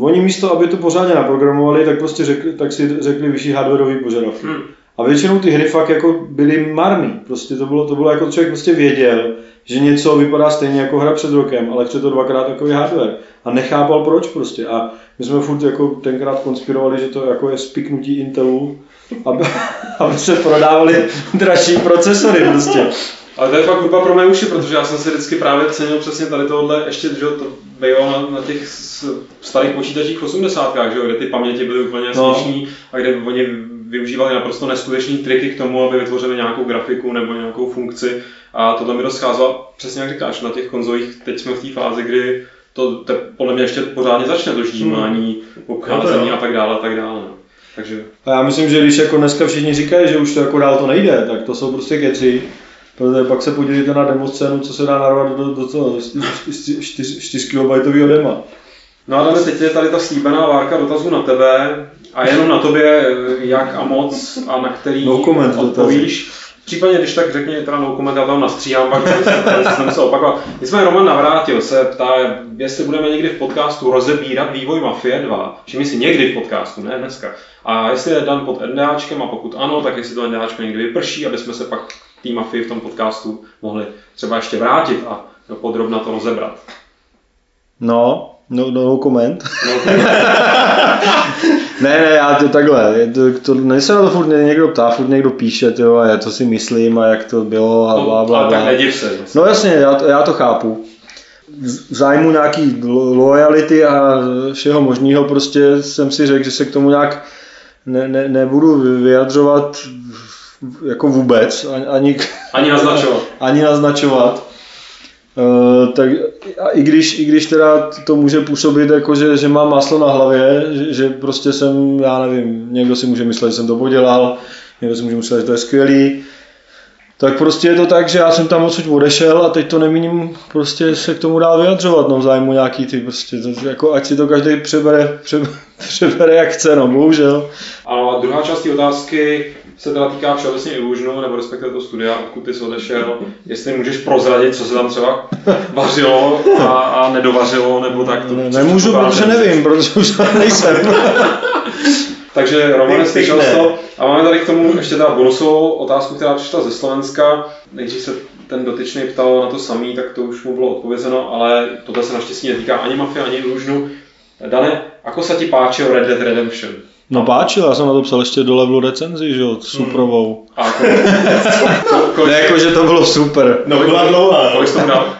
Oni místo, aby to pořádně naprogramovali, tak prostě řekli, tak si řekli vyšší hardwarový požadavky. Hmm. A většinou ty hry fakt jako byly marný, prostě to bylo, to bylo jako člověk prostě věděl, že něco vypadá stejně jako hra před rokem, ale chce to dvakrát takový hardware. A nechápal proč prostě. A my jsme furt jako tenkrát konspirovali, že to jako je spiknutí Intelu, aby, aby se prodávaly dražší procesory prostě. Ale to je fakt hudba pro mé uši, protože já jsem si vždycky právě cenil přesně tady tohle, ještě, že to bylo na, na těch starých počítačích v osmdesátkách, že jo, kde ty paměti byly úplně no. směšný a kde oni využívali naprosto neskutečný triky k tomu, aby vytvořili nějakou grafiku nebo nějakou funkci. A tohle mi rozcházelo, přesně jak říkáš, na těch konzolích. Teď jsme v té fázi, kdy to te, podle mě ještě pořádně začne to ždímání, obcházení a tak dále a tak dále. Takže... A já myslím, že když jako dneska všichni říkají, že už to jako dál to nejde, tak to jsou prostě keci. Protože pak se podílíte na demo scénu, co se dá narvat do, do, do čtyři kilobajtového dema. No a dáme, teď je tady ta slíbená várka dotazů na tebe a jenom na tobě, jak a moc a na který no comment, odpovíš. Případně, když tak řekni, teda no comment, já tam nastříhám, pak jsem se opakoval. Nicméně Roman Navrátil se ptá, jestli budeme někdy v podcastu rozebírat vývoj Mafie dva. Všimni si, někdy v podcastu, ne dneska. A jestli je dan pod NDAčkem a pokud ano, tak jestli to NDAčko někdy vyprší, aby jsme se pak té Mafii v tom podcastu mohli třeba ještě vrátit a podrobně to rozebrat. No. No, no comment. ne, ne, já to takhle, je to, to, ne se na to furt někdo ptá, furt někdo píše, tyjo, a co si myslím a jak to bylo a blá, blá, blá. No, tak nediv se. Vlastně. No jasně, já to, já to chápu. V zájmu nějaký lojality a všeho možného prostě jsem si řekl, že se k tomu nějak ne, ne, nebudu vyjadřovat jako vůbec, ani, ani naznačovat. Ani naznačovat. Uh, tak a i když, i když teda to může působit jako, že, že mám máslo na hlavě, že, že prostě jsem, já nevím, někdo si může myslet, že jsem to podělal, někdo si může myslet, že to je skvělý, tak prostě je to tak, že já jsem tam odsud odešel a teď to nemíním prostě se k tomu dál vyjadřovat, no v zájmu nějaký ty prostě, to, jako ať si to každý přebere, přebere, přebere jak chce, no bohužel. A druhá část té otázky se teda týká všeobecně Illusionu, nebo respektive toho studia, odkud ty jsi odešel, jestli můžeš prozradit, co se tam třeba vařilo a, a nedovařilo, nebo tak to... Ne, nemůžu, protože nevím, protože už tam nejsem. Takže Romane, slyšel jsi to. A máme tady k tomu ještě teda bonusovou otázku, která přišla ze Slovenska. Nejdřív se ten dotyčný ptal na to samý, tak to už mu bylo odpovězeno, ale tohle se naštěstí netýká ani Mafie, ani Illusionu. Dane, ako se ti páčil Red Dead Redemption? No páčil, já jsem na to psal ještě do levelu recenzi, že jo, suprovou. Hmm. A kolik... ne, jako, že to bylo super. No, to byla dlouhá. Kolik jsi tam dal?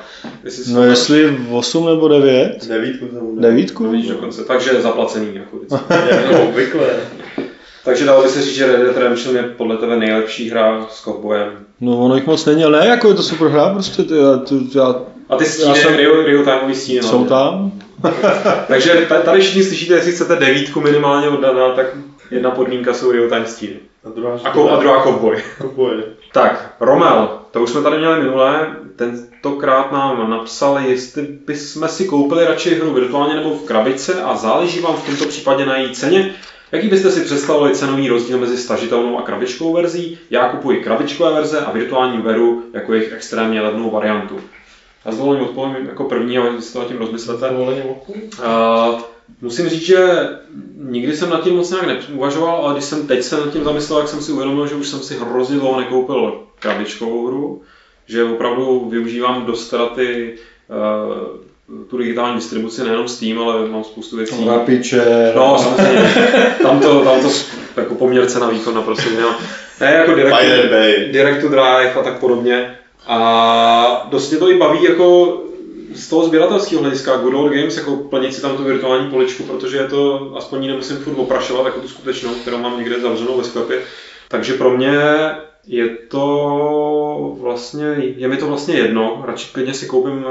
No jestli osm nebo devět? devítku. Nevíš dokonce, takže zaplacený. Jako obvykle. Takže dalo by se říct, že Red Dead Redemption je podle tebe nejlepší hra s kovbojem. No ono jich moc není, ale ne, jako je to super hra, prostě ty, ty, já... A ty stíny, jsem... real-timeový stíny. Jsou tam. Takže tady všichni slyšíte, jestli chcete devítku minimálně oddaná, tak jedna podmínka jsou real-time stíny. A druhá, a druhá kovboj. Tak, Romel, to už jsme tady měli minule, tentokrát nám napsali, jestli bychom si koupili radši hru virtuálně nebo v krabice a záleží vám v tomto případě na její ceně. Jaký byste si představili cenový rozdíl mezi stažitelnou a krabičkou verzí? Já kupuji krabičkové verze a virtuální veru jako jejich extrémně levnou variantu. Já s dovolením odpovím jako první, ale si to tím rozmyslete. Uh, musím říct, že nikdy jsem nad tím moc nějak neuvažoval, ale když jsem teď se nad tím zamyslel, tak jsem si uvědomil, že už jsem si hrozně dlouho nekoupil krabičkovou hru, že opravdu využívám dost teda ty uh, tu digitální distribuci, nejenom Steam, ale mám spoustu věcí. Vapiče. No, samozřejmě. Tam to, tam to jako poměr cena výkon naprosto jiná. Ne, jako direct, direct to drive a tak podobně. A dost mě to i baví jako z toho sběratelského hlediska Good Old Games, jako plnit si tam tu virtuální poličku, protože je to, aspoň ji nemusím furt oprašovat, jako tu skutečnou, kterou mám někde zavřenou ve sklepě. Takže pro mě je to vlastně, je mi to vlastně jedno, radši klidně si koupím.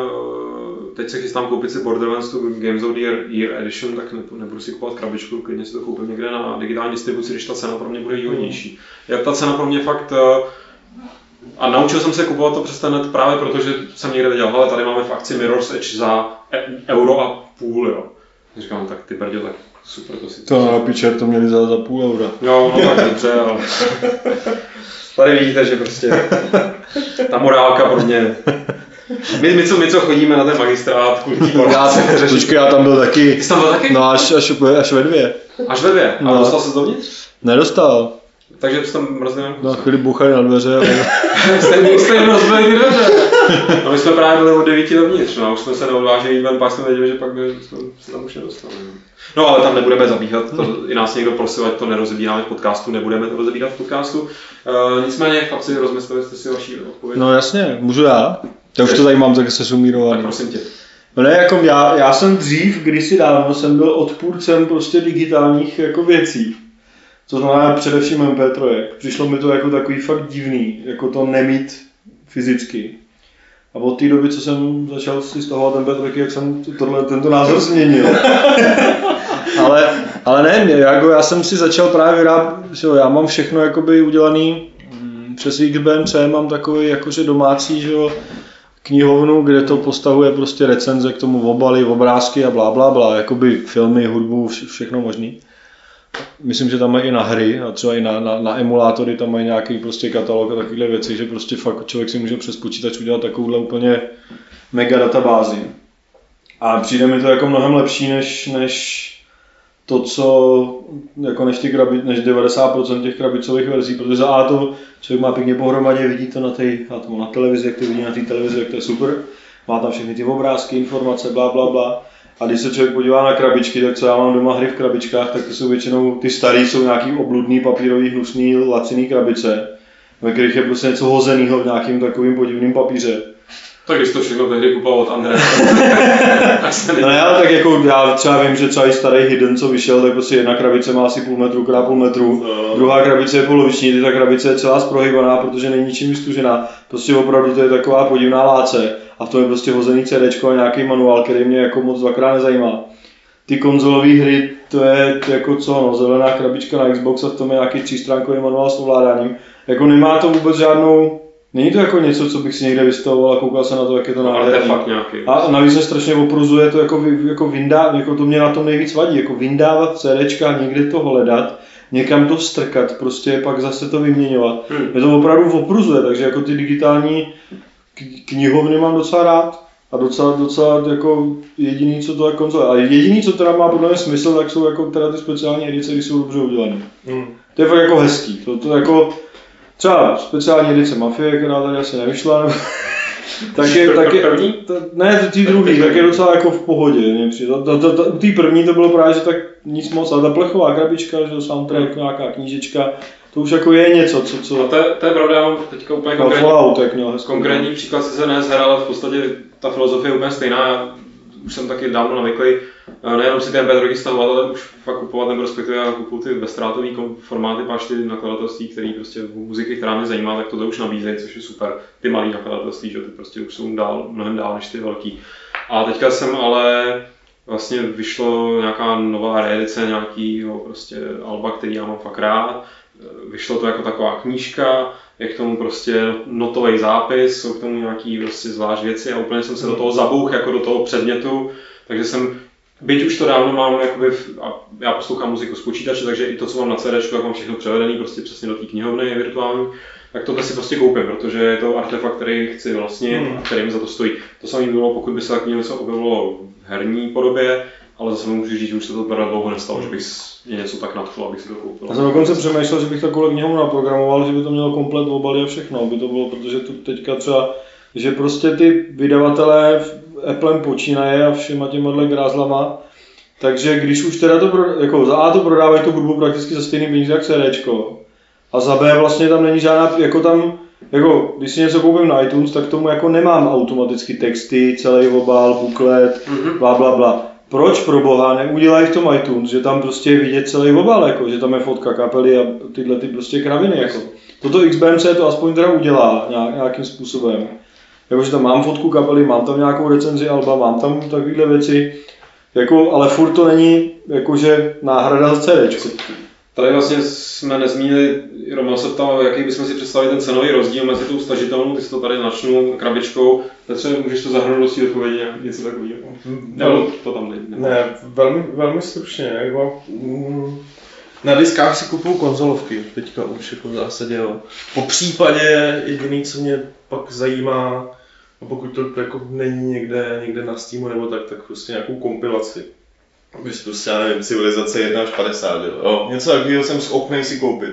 Teď se chystám koupit si Borderlands tu Games of the Year, Year Edition, tak nebudu si kupovat krabičku, klidně si to koupím někde na digitální distribuci, když ta cena pro mě bude výhodnější. Jak ta cena pro mě fakt... A naučil jsem se kupovat to přes ten net právě protože jsem někde viděl, hele, tady máme v akci Mirror's Edge za euro a půl, jo. Říkám, tak ty brděle, super to si... To na pičer to měli za, za půl eura. Jo, no tak dobře, ale... Tady vidíte, že prostě ta morálka pro mě... My, my, co, my co chodíme na ten magistrát, kvůli poradce. Počkej, já tam byl taky. Jsi tam byl taky? No až, až, až ve dvě. Až ve dvě? A no. Dostal se dovnitř? Nedostal. Takže jsi tam mrznil? No chvíli buchali na dveře. Jste, jste jim rozbili ty dveře. No my jsme právě byli od devíti dovnitř, no už jsme se neodvážili jít ven, pak jsme věděli, že pak jsme se tam už nedostali. No ale tam nebudeme zabíhat, to, hmm. i nás někdo prosil, ať to nerozebíráme v podcastu, nebudeme to rozebírat v podcastu. E, nicméně, chlapci, rozmysleli jste si vaši odpověď. No jasně, můžu já? Já už to tady mám tak se sumírovaný. Tak prosím tě. No ne, jako já, já jsem dřív, kdysi dávno, jsem byl odpůrcem prostě digitálních jako věcí. To znamená především em pé tři. Přišlo mi to jako takový fakt divný, jako to nemít fyzicky. A od té doby, co jsem začal si stahovat em pé tři, jak jsem tohle, tento názor změnil. ale, ale ne, jako já jsem si začal právě vyrábět, já mám všechno jakoby udělaný přes iks bé em cé, mám takový jakože domácí, že jo, knihovnu, kde to postahuje prostě recenze k tomu obaly, obrázky a blá, blá, blá, jakoby filmy, hudbu, vše, všechno možný. Myslím, že tam mají i na hry a třeba i na, na, na emulátory, tam mají nějaký prostě katalog a takovéhle věci, že prostě fakt člověk si může přes počítač udělat takovouhle úplně mega databázi. A přijde mi to jako mnohem lepší, než, než to, co, jako než, krabi, než devadesát procent těch krabicových verzí, protože za A to člověk má pěkně pohromadě, vidí to na, tej, to na televizi, jak to vidí na té televizi, jak to je super, má tam všechny ty obrázky, informace, blá, blá, blá. A když se člověk podívá na krabičky, tak co já mám doma hry v krabičkách, tak to jsou většinou, ty staré jsou nějaký obludný, papírový, hnusný, laciný krabice, ve kterých je prostě něco hozeného v nějakým takovým podivným papíře. Tak když to všechno tehdy kupoval od Andreje. No ne, ale tak jako já třeba vím, že třeba i starý Hidden, co vyšel, tak prostě jedna krabice má asi půl metru krát půl metru, no. Druhá krabice je poloviční, ta krabice je celá zprohybaná, protože není ničím vystužená. Prostě opravdu to je taková podivná láce a v tom je prostě hozený CDčko a nějaký manuál, který mě jako moc dvakrát nezajímá. Ty konzolové hry, to je jako co, no, zelená krabička na Xbox a v tom je nějaký třístránkový manuál s ovládáním. Jako nemá to vůbec žádnou... Není to jako něco, co bych si někde vystavoval a koukal se na to, jak je to nádherný. A navíc se strašně opruzuje to jako, jako vyndá, jako to mě na tom nejvíc vadí, jako vyndávat CDčka, někde to hledat, někam to strkat, prostě pak zase to vyměňovat. Hmm. Mě to opravdu opruzuje, takže jako ty digitální knihovny mám docela rád a docela, docela jako jediný, co to je konzole. A jediný, co teda má podle mě smysl, tak jsou jako teda ty speciální edice, které jsou dobře udělané. Hmm. To je fakt jako hezký, to, to jako... Třeba speciální edice Mafie, která tady asi nevyšla, nebo... tak je, tak je, ta, ne, ty druhý, tak je docela jako v pohodě. U té první to bylo právě, že tak nic moc, ale ta plechová krabička, že soundtrack, nějaká knížečka, to už jako je něco, co... co... No to, to je pravda, já mám teďka úplně konkrétní, Fallout, jak měl hezkou, konkrétní příklad si se nezer, ale v podstatě ta filozofie je úplně stejná. Už jsem taky dávno navyklý, nejenom si ty em pé tři stahovat, ale už fakt kupovat, nebo respektive já kupuju ty bezstrátový formáty, páč ty nakladatelství, které prostě v muziky, která mě zajímá, tak to už nabízejí, což je super. Ty malé nakladatelství, že ty prostě už jsou dál, mnohem dál než ty velký. A teďka jsem ale vlastně vyšlo nějaká nová reedice nějakého prostě alba, který já mám fakt rád. Vyšlo to jako taková knížka, je k tomu prostě notový zápis, jsou k tomu nějaký prostě zvlášť věci a úplně jsem se do toho zabouch jako do toho předmětu, takže jsem, byť už to dávno mám, jakoby, a já poslouchám muziku z počítače, takže i to, co mám na CDčku, jak mám všechno převedený prostě přesně do té knihovny virtuální, tak tohle si prostě koupím, protože je to artefakt, který chci vlastně hmm. a který mi za to stojí. To samé bylo, pokud by se tak něco objevilo v herní podobě, ale zase můžu říct, že už se to teda dlouho nestalo, že bych něco tak nadchl, abych si to koupil. Já jsem dokonce přemýšlel, že bych takovou knihu naprogramoval, že by to mělo komplet obaly a všechno, aby to bylo, protože to teďka třeba, že prostě ty vydavatelé Applem počínaje a všema těma grázlama, takže když už teda to, pro, jako za A to prodávají tu hudbu prakticky za stejný peníze jak CDčko, a za B vlastně tam není žádná, jako tam, jako když si něco koupím na iTunes, tak tomu jako nemám automaticky texty, celý obal, buklet, mm-hmm. bla bla bla. Proč pro boha neudělají v tom iTunes, že tam prostě je vidět celý obal, jako, že tam je fotka kapely a tyhle ty prostě kraviny, jako. Toto X B M C to aspoň teda udělá nějakým způsobem. Jakože tam mám fotku kapely, mám tam nějakou recenzi alba, mám tam takovéhle věci, jako, ale furt to není jakože náhrada za CDčko. Tady vlastně jsme nezmínili, Roman se ptal, jaký bychom si představili ten cenový rozdíl mezi tou stažitelnou, ty si to tady načnu, krabičkou. Petře, můžeš to zahrnout do svý odpovědi a něco takového? Nebo to tam není? Ne, ne, velmi, velmi stručně. Jako, um, na diskách si kupuju konzolovky, teďka už jako v zásadě. Jo. Po případě jediný, co mě pak zajímá, a pokud to jako není někde, někde na Steamu nebo tak, tak prostě nějakou kompilaci. Když prostě, já nevím, civilizace jedna až padesát, jo. Něco takového jsem schopný si koupit.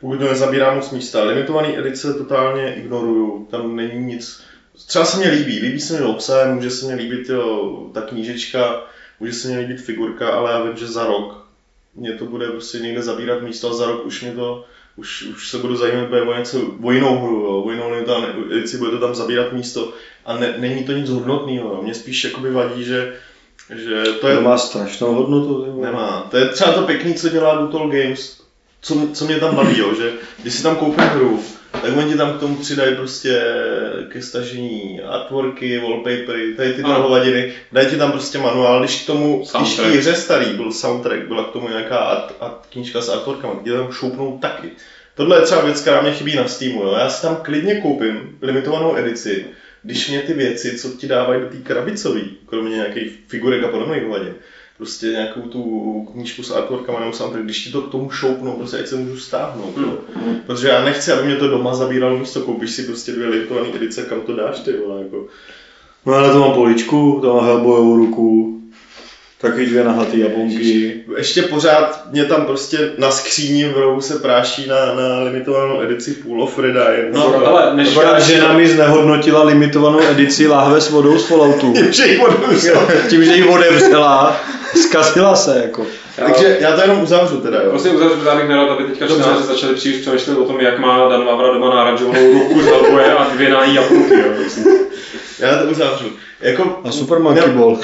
Pokud to nezabírá moc místa. Limitovaný edice totálně ignoruju, tam není nic. Třeba se mě líbí, líbí se mi obsah, může se mě líbit jo, ta knížečka, může se mě líbit figurka, ale já vím, že za rok mě to bude prostě někde zabírat místo a za rok už mě to, už, už se budu zajímat o něco, o jinou hru, jo. O jinou edici, bude to tam zabírat místo a ne, není to nic hodnotného. Mě spíš jakoby vadí, že že to je... To má strašnou hodnotu. Nebo? Nemá. To je třeba to pěkný, co dělá Little Games, co, co mě tam baví, jo, že když si tam koupím hru, tak oni tam k tomu přidají prostě ke stažení artworky, wallpapery, tady ty hovadiny, dají ti tam prostě manuál, když k tomu, soundtrack. Když k hře starý byl soundtrack, byla k tomu nějaká art, art, knížka s artworkama, kde tam šoupnou taky. Tohle je třeba věc, která mě chybí na Steamu, jo. Já si tam klidně koupím limitovanou edici, když mě ty věci, co ti dávají do té krabicový, kromě nějakých figurek a podobných hladě, prostě nějakou tu knížku s artworkama nebo soundtrack, když ti to k tomu šoupnou, prostě ať se můžu stáhnout, jo. Protože já nechci, aby mě to doma zabíralo místo, koupíš si prostě dvě limitované edice, kam to dáš, ty vole, jako. No ale to mám poličku, to mám Hellboyovou ruku, taky dvě nahatý japonky. Ještě pořád mě tam prostě na skříni v rohu se práší na, na limitovanou edici Pool of Red Iron. No, no ale neškodá, že nám ji znehodnotila limitovanou edici Láhve s vodou z Falloutu. Tím, že ji odevřela. Tím, že ji odevřela, zkazila se jako. Takže já to jenom uzavřu teda, jo. Prostě uzavřu, protože já bych nerad, aby teďka čtenáři začali příliš přemýšlet o tom, jak má Dan Vávra doma náranžovou ruku z Alboje a dvě nájí japonky, jo. Já to uzavřu. Jako, a Super Monkey Ball.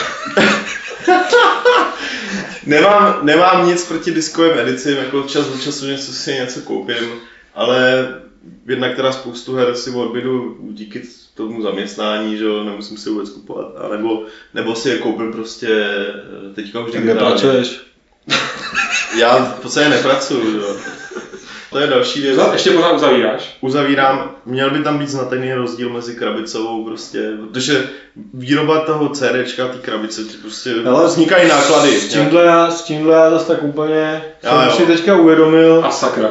nemám, nemám nic proti diskovým edicím, jako čas od času něco si něco koupím, ale jednak teda spoustu her si odbydu díky tomu zaměstnání, že jo, nemusím si vůbec kupovat, anebo, nebo si je koupím prostě teďka už digitálně. Nepracuješ? Já v podstatě nepracuju, že jo. To je další věc. Ještě pořád uzavíráš? Uzavírám. Měl by tam být značný rozdíl mezi krabicovou prostě, protože výroba toho CDčka, ty krabice, ty prostě ale vznikají náklady. S tímhle já, s tímhle já zase tak úplně já, jsem si teďka uvědomil. A sakra.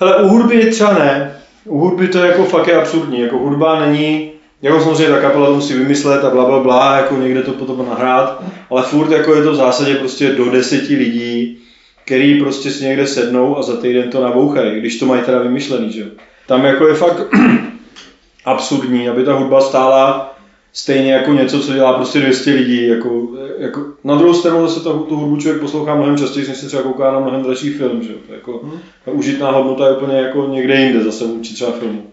Hele, u hudby třeba ne. U hudby to je jako fakt je absurdní. Jako hudba není, jako samozřejmě ta kapela musí vymyslet a blablabla, bla, bla, jako někde to potom nahrát, ale furt jako je to v zásadě prostě do deseti lidí, který prostě si někde sednou a za týden to nabouchají, když to mají teda vymyšlený, že jo. Tam jako je fakt absurdní, aby ta hudba stála stejně jako něco, co dělá prostě dvě stě lidí, jako, jako na druhou stranu zase tu, tu hudbu člověk poslouchá mnohem častěji, než se třeba kouká na mnohem dražší film, že jo. Jako, hmm. ta užitná hodnota je úplně jako někde jinde zase vůči třeba filmu.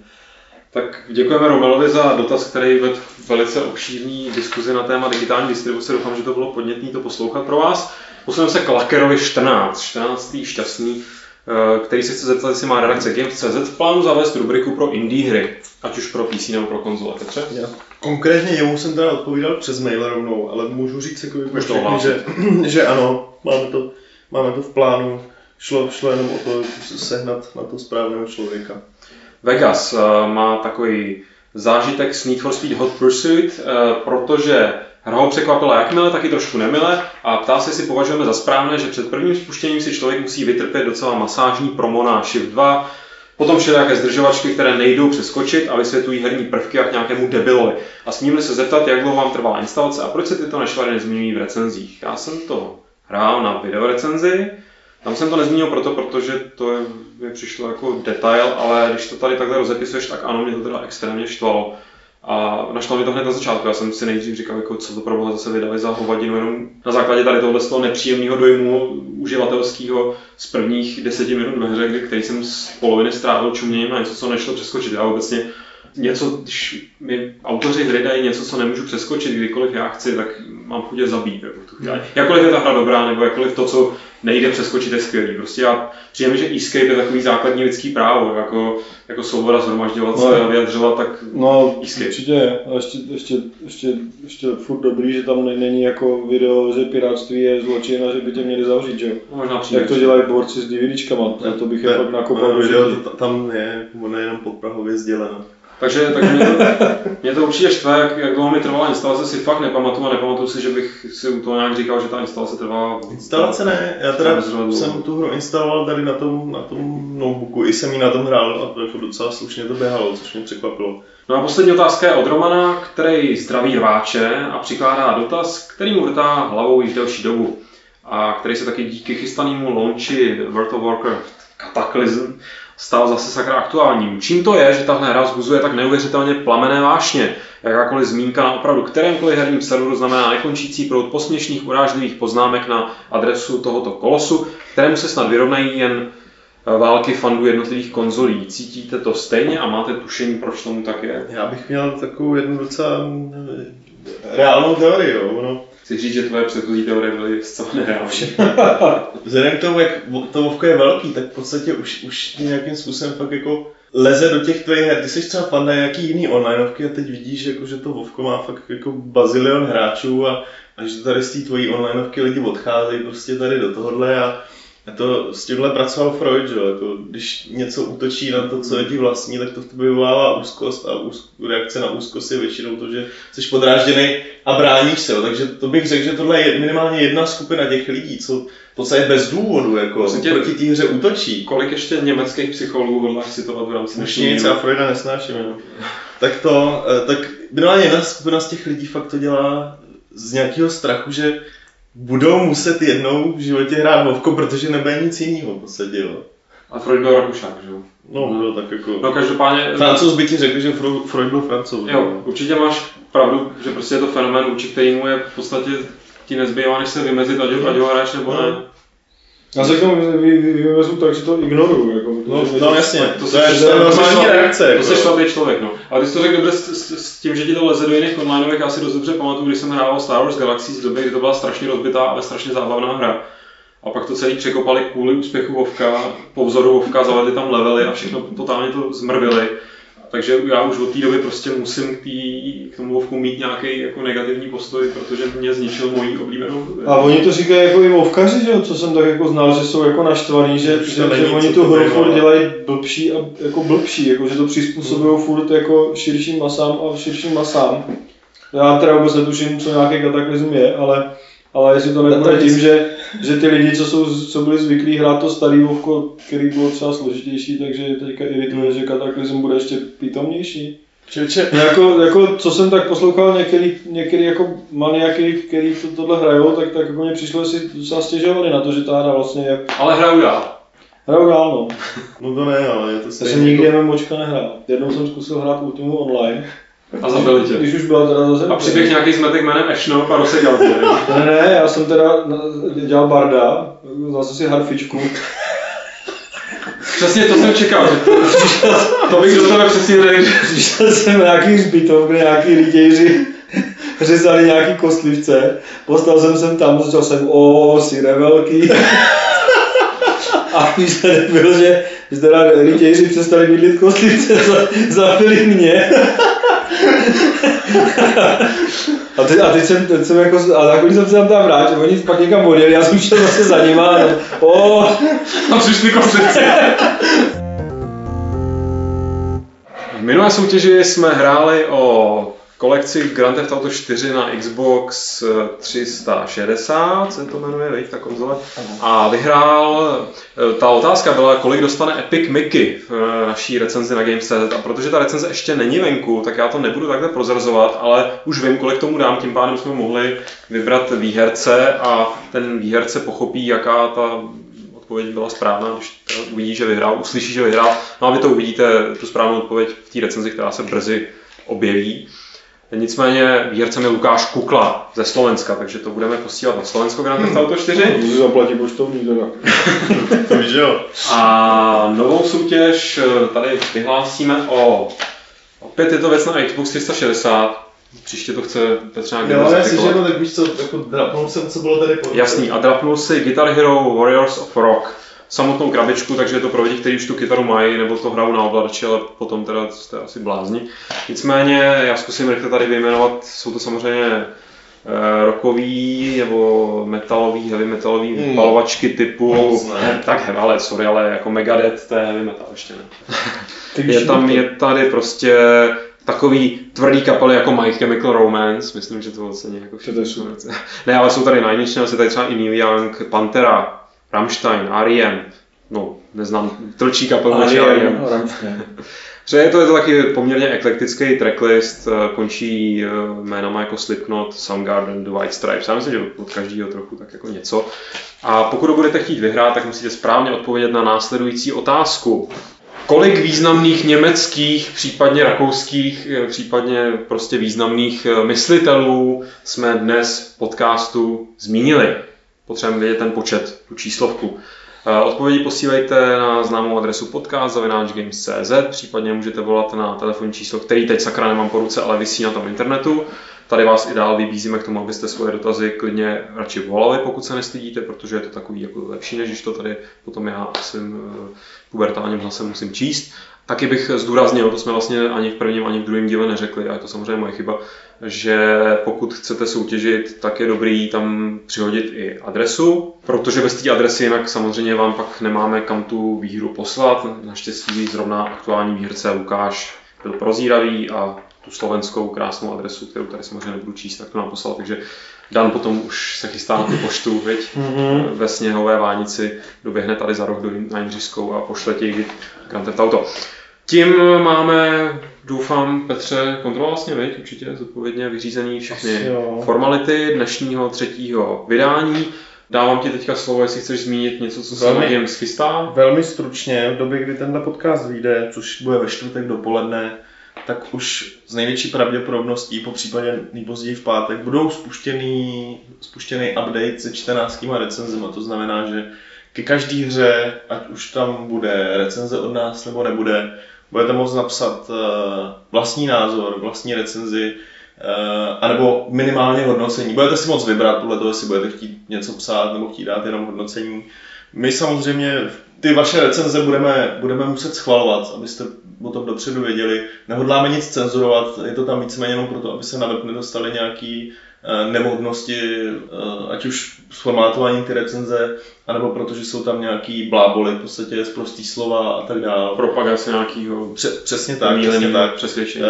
Tak děkujeme Romanovi za dotaz, který vedl velice obšírný diskuzi na téma digitální distribuce. Doufám, že to bylo podnětné to poslouchat pro vás. Posuneme se k Lakerovi čtrnáct, čtrnáctý šťastný, který se chce zeptat, jestli má redakce Games tečka cé zet v plánu zavést rubriku pro indie hry, ať už pro P C nebo pro konzole, Petře? Já. Konkrétně jemu jsem teda odpovídal přes mail rovnou, ale můžu říct, všechny, že, že ano, máme to, máme to v plánu, šlo, šlo jenom o to sehnat na to správného člověka. Vegas má takový zážitek s Need for Speed Hot Pursuit, protože hra ho překvapila jak mile, tak i trošku nemile a ptá se, jestli považujeme za správné, že před prvním spuštěním si člověk musí vytrpět docela masážní promo na Shift dva, potom všelijaké zdržovačky, které nejdou přeskočit a vysvětlují herní prvky jak nějakému debilovi. A smím se zeptat, jak dlouho vám trvala instalace a proč se tyto nešvary nezmiňují v recenzích. Já jsem to hrál na videorecenzi, tam jsem to nezmínil proto, protože to je, mi přišlo jako detail, ale když to tady takhle rozepisuješ, tak ano, mě to teda extrémně štvalo. A našlo mi to hned na začátku, já jsem si nejdřív říkal, jako, co to pro boha zase vydali za hovadinu, jenom na základě tady tohle z toho nepříjemného dojmu uživatelského z prvních deseti minut ve hře, který jsem z poloviny strávil čuměním na něco, co nešlo přeskočit. Já obecně něco, když mi autoři hry dají něco, co nemůžu přeskočit, kdykoliv já chci, tak mám chuť je zabít. Jako jakkoliv je ta hra dobrá, nebo jakkoliv to, co nejde přeskočit, je skvělý. Prostě já přijde mi, že escape je takový základní lidský právo, jako, jako svoboda shromažďovat se no, a vyjadřovat, tak no, escape. Určitě, ale ještě, ještě, ještě, ještě furt dobrý, že tam není jako video, že piráctví je zločin a že by tě měli zavřít, že jo? No, jak to dělají borci s DVDčkama, to, to bych je pak nakopal. Tam je, ono jenom pod Prahově sděleno. Takže, takže mě, to, mě to určitě štve, jak, jak dlouho mi trvala instalace, si fakt nepamatuju a nepamatuju si, že bych si u toho nějak říkal, že ta instalace trvá... Instalace ne, já teda jsem tu hru instaloval tady na tom, na tom notebooku, i jsem ji na tom hrál a to jako docela slušně to běhalo, což mě překvapilo. No a poslední otázka je od Romana, který zdraví rváče a přikládá dotaz, který mu vrtá hlavou již delší dobu a který se taky díky chystanému launchi World of Warcraft Cataclysm stál zase sakra aktuálním. Čím to je, že tahle hra vzbuzuje tak neuvěřitelně plamené vášně? Jakákoliv zmínka na opravdu kterémkoliv herním serveru znamená nekončící proud posměšných urážlivých poznámek na adresu tohoto kolosu, kterému se snad vyrovnají jen války fandů jednotlivých konzolí. Cítíte to stejně a máte tušení, proč tomu tak je? Já bych měl takovou jednu docela reálnou teorii. No. Chci říct, že tvoje předchozí teorie byly zcela nereálné. Vzhledem k tomu, jak to Vovko je velký, tak v podstatě už, už nějakým způsobem fakt jako leze do těch tvojich her. Ty jsi třeba fan na nějaký jiný onlineovky a teď vidíš, jako, že to Vovko má fakt jako bazilion hráčů a, a že tady z té tvojí onlineovky lidi odcházejí prostě tady do tohohle. A, a to s tímhle pracoval Freud, že? Jako, když něco útočí na to, co je ti vlastní, tak to v tobě vyvolává úzkost a úzk... reakce na úzkost je většinou to, že jsi podrážděný a bráníš se. Takže to bych řekl, že tohle je minimálně jedna skupina těch lidí, co to je bez důvodu, jako tě... proti té hře útočí. Kolik ještě německých psychologů hodláš citovat v rámci dnešní nic, já Freuda nesnáším. No. Tak to, tak minimálně jedna skupina z těch lidí fakt to dělá z nějakého strachu, že budou muset jednou v životě hrát Vovko, protože nebude nic jiného v podstatě, jo. A Freud byl Rakušák, že jo? No, byl tak jako... No každopádně... Francouz by ti řekl, že Freud byl Francouz. Jo, ne? Určitě máš pravdu, že prostě je to fenomén, vůči kterému je v podstatě ti nezbývá, než se vymezit, ať ho, ať ho hráš nebo ne. Já se k tomu vyvezu tak, že to ignoruju, jako... No, no to jasně, to, to je normální reakce. To jsi šlapý člověk, no. Ale ty jsi to řekl dobře s, s, s tím, že ti to leze do jiných onlineovek, já si dost dobře pamatuju, když jsem hrával Star Wars Galaxy z doby, kdy to byla strašně rozbitá, ale strašně zábavná hra. A pak to celý překopali kvůli úspěchu Vovka, po vzoru Vovka, zavedli tam levely a všechno totálně to zmrvili. Takže já už od té doby prostě musím k, tý, k tomu Vovku mít nějaký jako negativní postoj, protože mě zničil moji oblíbenou. A oni to říkají jako i Vovkaři, že jo, co jsem tak jako znal, že jsou jako naštvaný, že, že, že, že oni tu hru furt dělají blbší a jako blbší, jako že to přizpůsobují hmm. furt jako širším masám a širším masám. Já teda vůbec netuším, co nějaký kataklizm je, ale, ale jestli to nebude tím, že, že ty lidi, co, jsou, co byli zvyklí hrát to starý Vovko, který bylo třeba složitější, takže teďka irituje, že kataklizm bude ještě pitomnější. Jako, jako, co jsem tak poslouchal některý, některý jako maniaky, který to, tohle hrajou, tak, tak jako mě přišlo, že si docela stěžovali na to, že ta hra vlastně je... Ale hraju dál. Hraju dál, no. No to ne, ale je to stejně. Já jsem nikdy MMOčka nehrál. Jednou jsem zkusil hrát Ultimu online. A zabili tě. Když už byla teda zase... A přiběh nějaký zmetek jménem Ashnop a doseděl tě. Ne, ne, já jsem teda dělal barda, zase si harfičku. Přesně to jsem čekal, že to bych do toho přesně řekl. Přišel jsem nějaký hřbitov, kde nějaký rytějři řezali nějaký kostlivce. Postal jsem sem tam, začal jsem, o, si rebelky. A výsledek byl, že teda rytějři přestali bydlit kostlivce, zabili mě. A, ty, a teď jsem, teď jsem jako, a nakonec jsem se tam tam vrátil, oni pak někam odjeli, já jsem šel zase za nima a o, tam přišli kostlice. minulé soutěži jsme hráli o kolekci Grand Theft Auto čtyři na Xbox tři sta šedesát, se to jmenuje, víc, ta konzole. A vyhrál, ta otázka byla, kolik dostane Epic Mickey v naší recenzi na Games tečka cé zet. A protože ta recenze ještě není venku, tak já to nebudu takhle prozrazovat, ale už vím, kolik tomu dám, tím pádem jsme mohli vybrat výherce a ten výherce pochopí, jaká ta odpověď byla správná, když uvidí, že vyhrál, uslyší, že vyhrál. No a vy to uvidíte, tu správnou odpověď v té recenzi, která se brzy objeví. Nicméně výhercem je Lukáš Kukla ze Slovenska, takže to budeme posílat na Slovensko Grand Theft Auto čtyři. Můžu zaplatit poštovní teda. To víš, jo. A novou soutěž tady vyhlásíme o... Opět je to věc na Xbox tři sta šedesát. Příště to chce Petře nějak dělat. No, ale že no, tak víš co, jako drapnul jsem, co bylo tady po. Jasný, a drapnul si Guitar Hero Warriors of Rock. Samotnou krabičku, takže je to pro lidi, kteří už tu kytaru mají, nebo to hrajou na ovladači, ale potom teda jste asi blázni. Nicméně já zkusím rychle tady vyjmenovat, jsou to samozřejmě e, rockový nebo metalový, heavy metalový mm. palovačky typu, ne, tak ale sorry, ale jako Megadeth, to je heavy metal, ještě ne. je, tam, je tady prostě takový tvrdý kapely jako My Chemical Romance, myslím, že to ocení jako všechno. Ne, ale jsou tady najničné, ale jsou tady třeba i Neil Young, Pantera, Rammstein, R E M, no, neznám, trčí kapelu než R E M. Je to taky poměrně eklektický tracklist, končí jménama jako Slipknot, Soundgarden, The White Stripes, já myslím, že od každého trochu tak jako něco. A pokud ho budete chtít vyhrát, tak musíte správně odpovědět na následující otázku. Kolik významných německých, případně rakouských, případně prostě významných myslitelů jsme dnes v podcastu zmínili? Potřebujeme vědět ten počet, tu číslovku. Odpovědi posílejte na známou adresu podcast zavináč games tečka cé zet, případně můžete volat na telefonní číslo, který teď sakra nemám po ruce, ale visí na tom internetu. Tady vás i dál vybízíme k tomu, abyste svoje dotazy klidně radši volali, pokud se nestydíte, protože je to takový jako lepší, než když to tady potom já svým pubertálním hlasem musím číst. Taky bych zdůraznil, to jsme vlastně ani v prvním, ani v druhém díle neřekli, a je to samozřejmě moje chyba, že pokud chcete soutěžit, tak je dobrý tam přihodit i adresu, protože bez té adresy jinak samozřejmě vám pak nemáme kam tu výhru poslat. Naštěstí zrovna aktuální výherce Lukáš byl prozíravý a tu slovenskou krásnou adresu, kterou tady samozřejmě nebudu číst, tak to nám poslal, takže Dan potom už se chystá na tu poštu, viď? Mm-hmm. Ve Sněhové Vánici doběhne tady za rok do, na Jindřiškou a pošle ti Grand Theft Auto. Tím máme, doufám, Petře, kontroloval jsi mě, viď? Určitě zodpovědně vyřízený všechny formality dnešního třetího vydání. Dávám ti teďka slovo, jestli chceš zmínit něco, co se na Games chystá. Velmi stručně, v době, kdy tenhle podcast vyjde, což bude ve čtvrtek dopoledne, tak už z největší pravděpodobností, po případě nejpozději v pátek, budou spuštěný, spuštěný update se čtrnácti recenzema. To znamená, že ke každé hře, ať už tam bude recenze od nás nebo nebude, budete moct napsat vlastní názor, vlastní recenzi, anebo minimálně hodnocení. Budete si moct vybrat podle toho, jestli budete chtít něco psát nebo chtít dát jenom hodnocení. My samozřejmě ty vaše recenze budeme, budeme muset schvalovat, abyste o tom dopředu věděli. Nehodláme nic cenzurovat, je to tam víceméně jenom proto, aby se na web nedostaly nějaké nevhodnosti, ať už z formátování ty recenze, anebo protože jsou tam nějaký bláboli, v podstatě zprostý slova a tak dále. Propagace nějakého přesně tak, přesně tak, přesvědčení. E,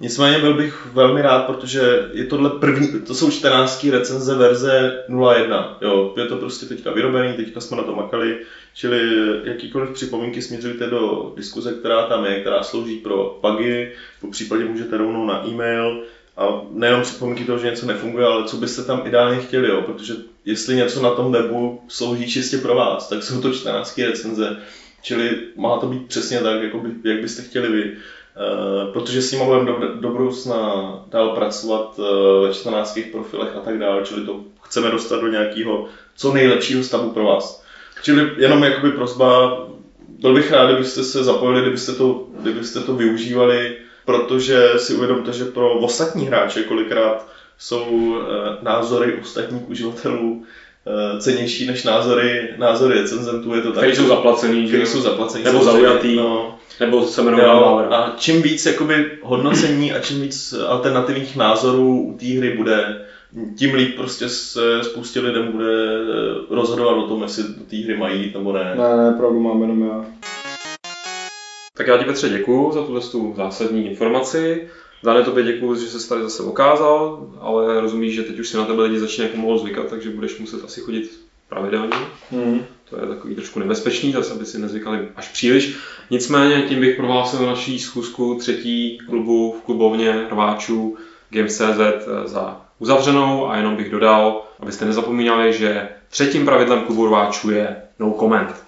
nicméně byl bych velmi rád, protože je tohle první, to jsou čtrnáctá recenze verze nula jedna. Jo, je to prostě teďka vyrobený, teďka jsme na to makali, čili jakýkoliv připomínky směřujte do diskuze, která tam je, která slouží pro bugy, po případě můžete rovnou na e-mail. A nejenom připomínky toho, že něco nefunguje, ale co byste tam ideálně chtěli, jo? Protože jestli něco na tom webu slouží čistě pro vás, tak jsou to čtrnáctá recenze, čili má to být přesně tak, jako by, jak byste chtěli vy. E, protože s nimi budeme do, do budoucna dál pracovat e, ve čtrnácti profilech a tak dále, čili to chceme dostat do nějakého co nejlepšího stavu pro vás. Čili jenom jakoby prosba, byl bych rád, kdybyste se zapojili, kdybyste to, kdybyste to využívali, protože si uvědomte, že pro ostatní hráče kolikrát jsou názory ostatních uživatelů cenější než názory, názory recenzentů, je to tak. Když jsou zaplacený, když jsou zaplacený, nebo zaujatý, no, nebo se jmenuje Valor. A čím víc jakoby hodnocení a čím víc alternativních názorů u té hry bude, tím líp prostě se spoustě lidem bude rozhodovat o tom, jestli do té hry mají jít nebo ne. Ne, ne, pravdu mám jenom já. Tak já ti, Petře, děkuju za tuhle tu zásadní informaci. Dále tobě děkuju, že jsi tady zase ukázal, ale rozumíš, že teď už si na tebe lidi začne jako mohlo zvykat, takže budeš muset asi chodit pravidelně. Mm. To je takový trošku nebezpečný, zase aby si nezvykali až příliš. Nicméně tím bych prohlásil naší schůzku třetí klubu v klubovně rváčů Games tečka cé zet za uzavřenou a jenom bych dodal, abyste nezapomínali, že třetím pravidlem klubu rváčů je no comment.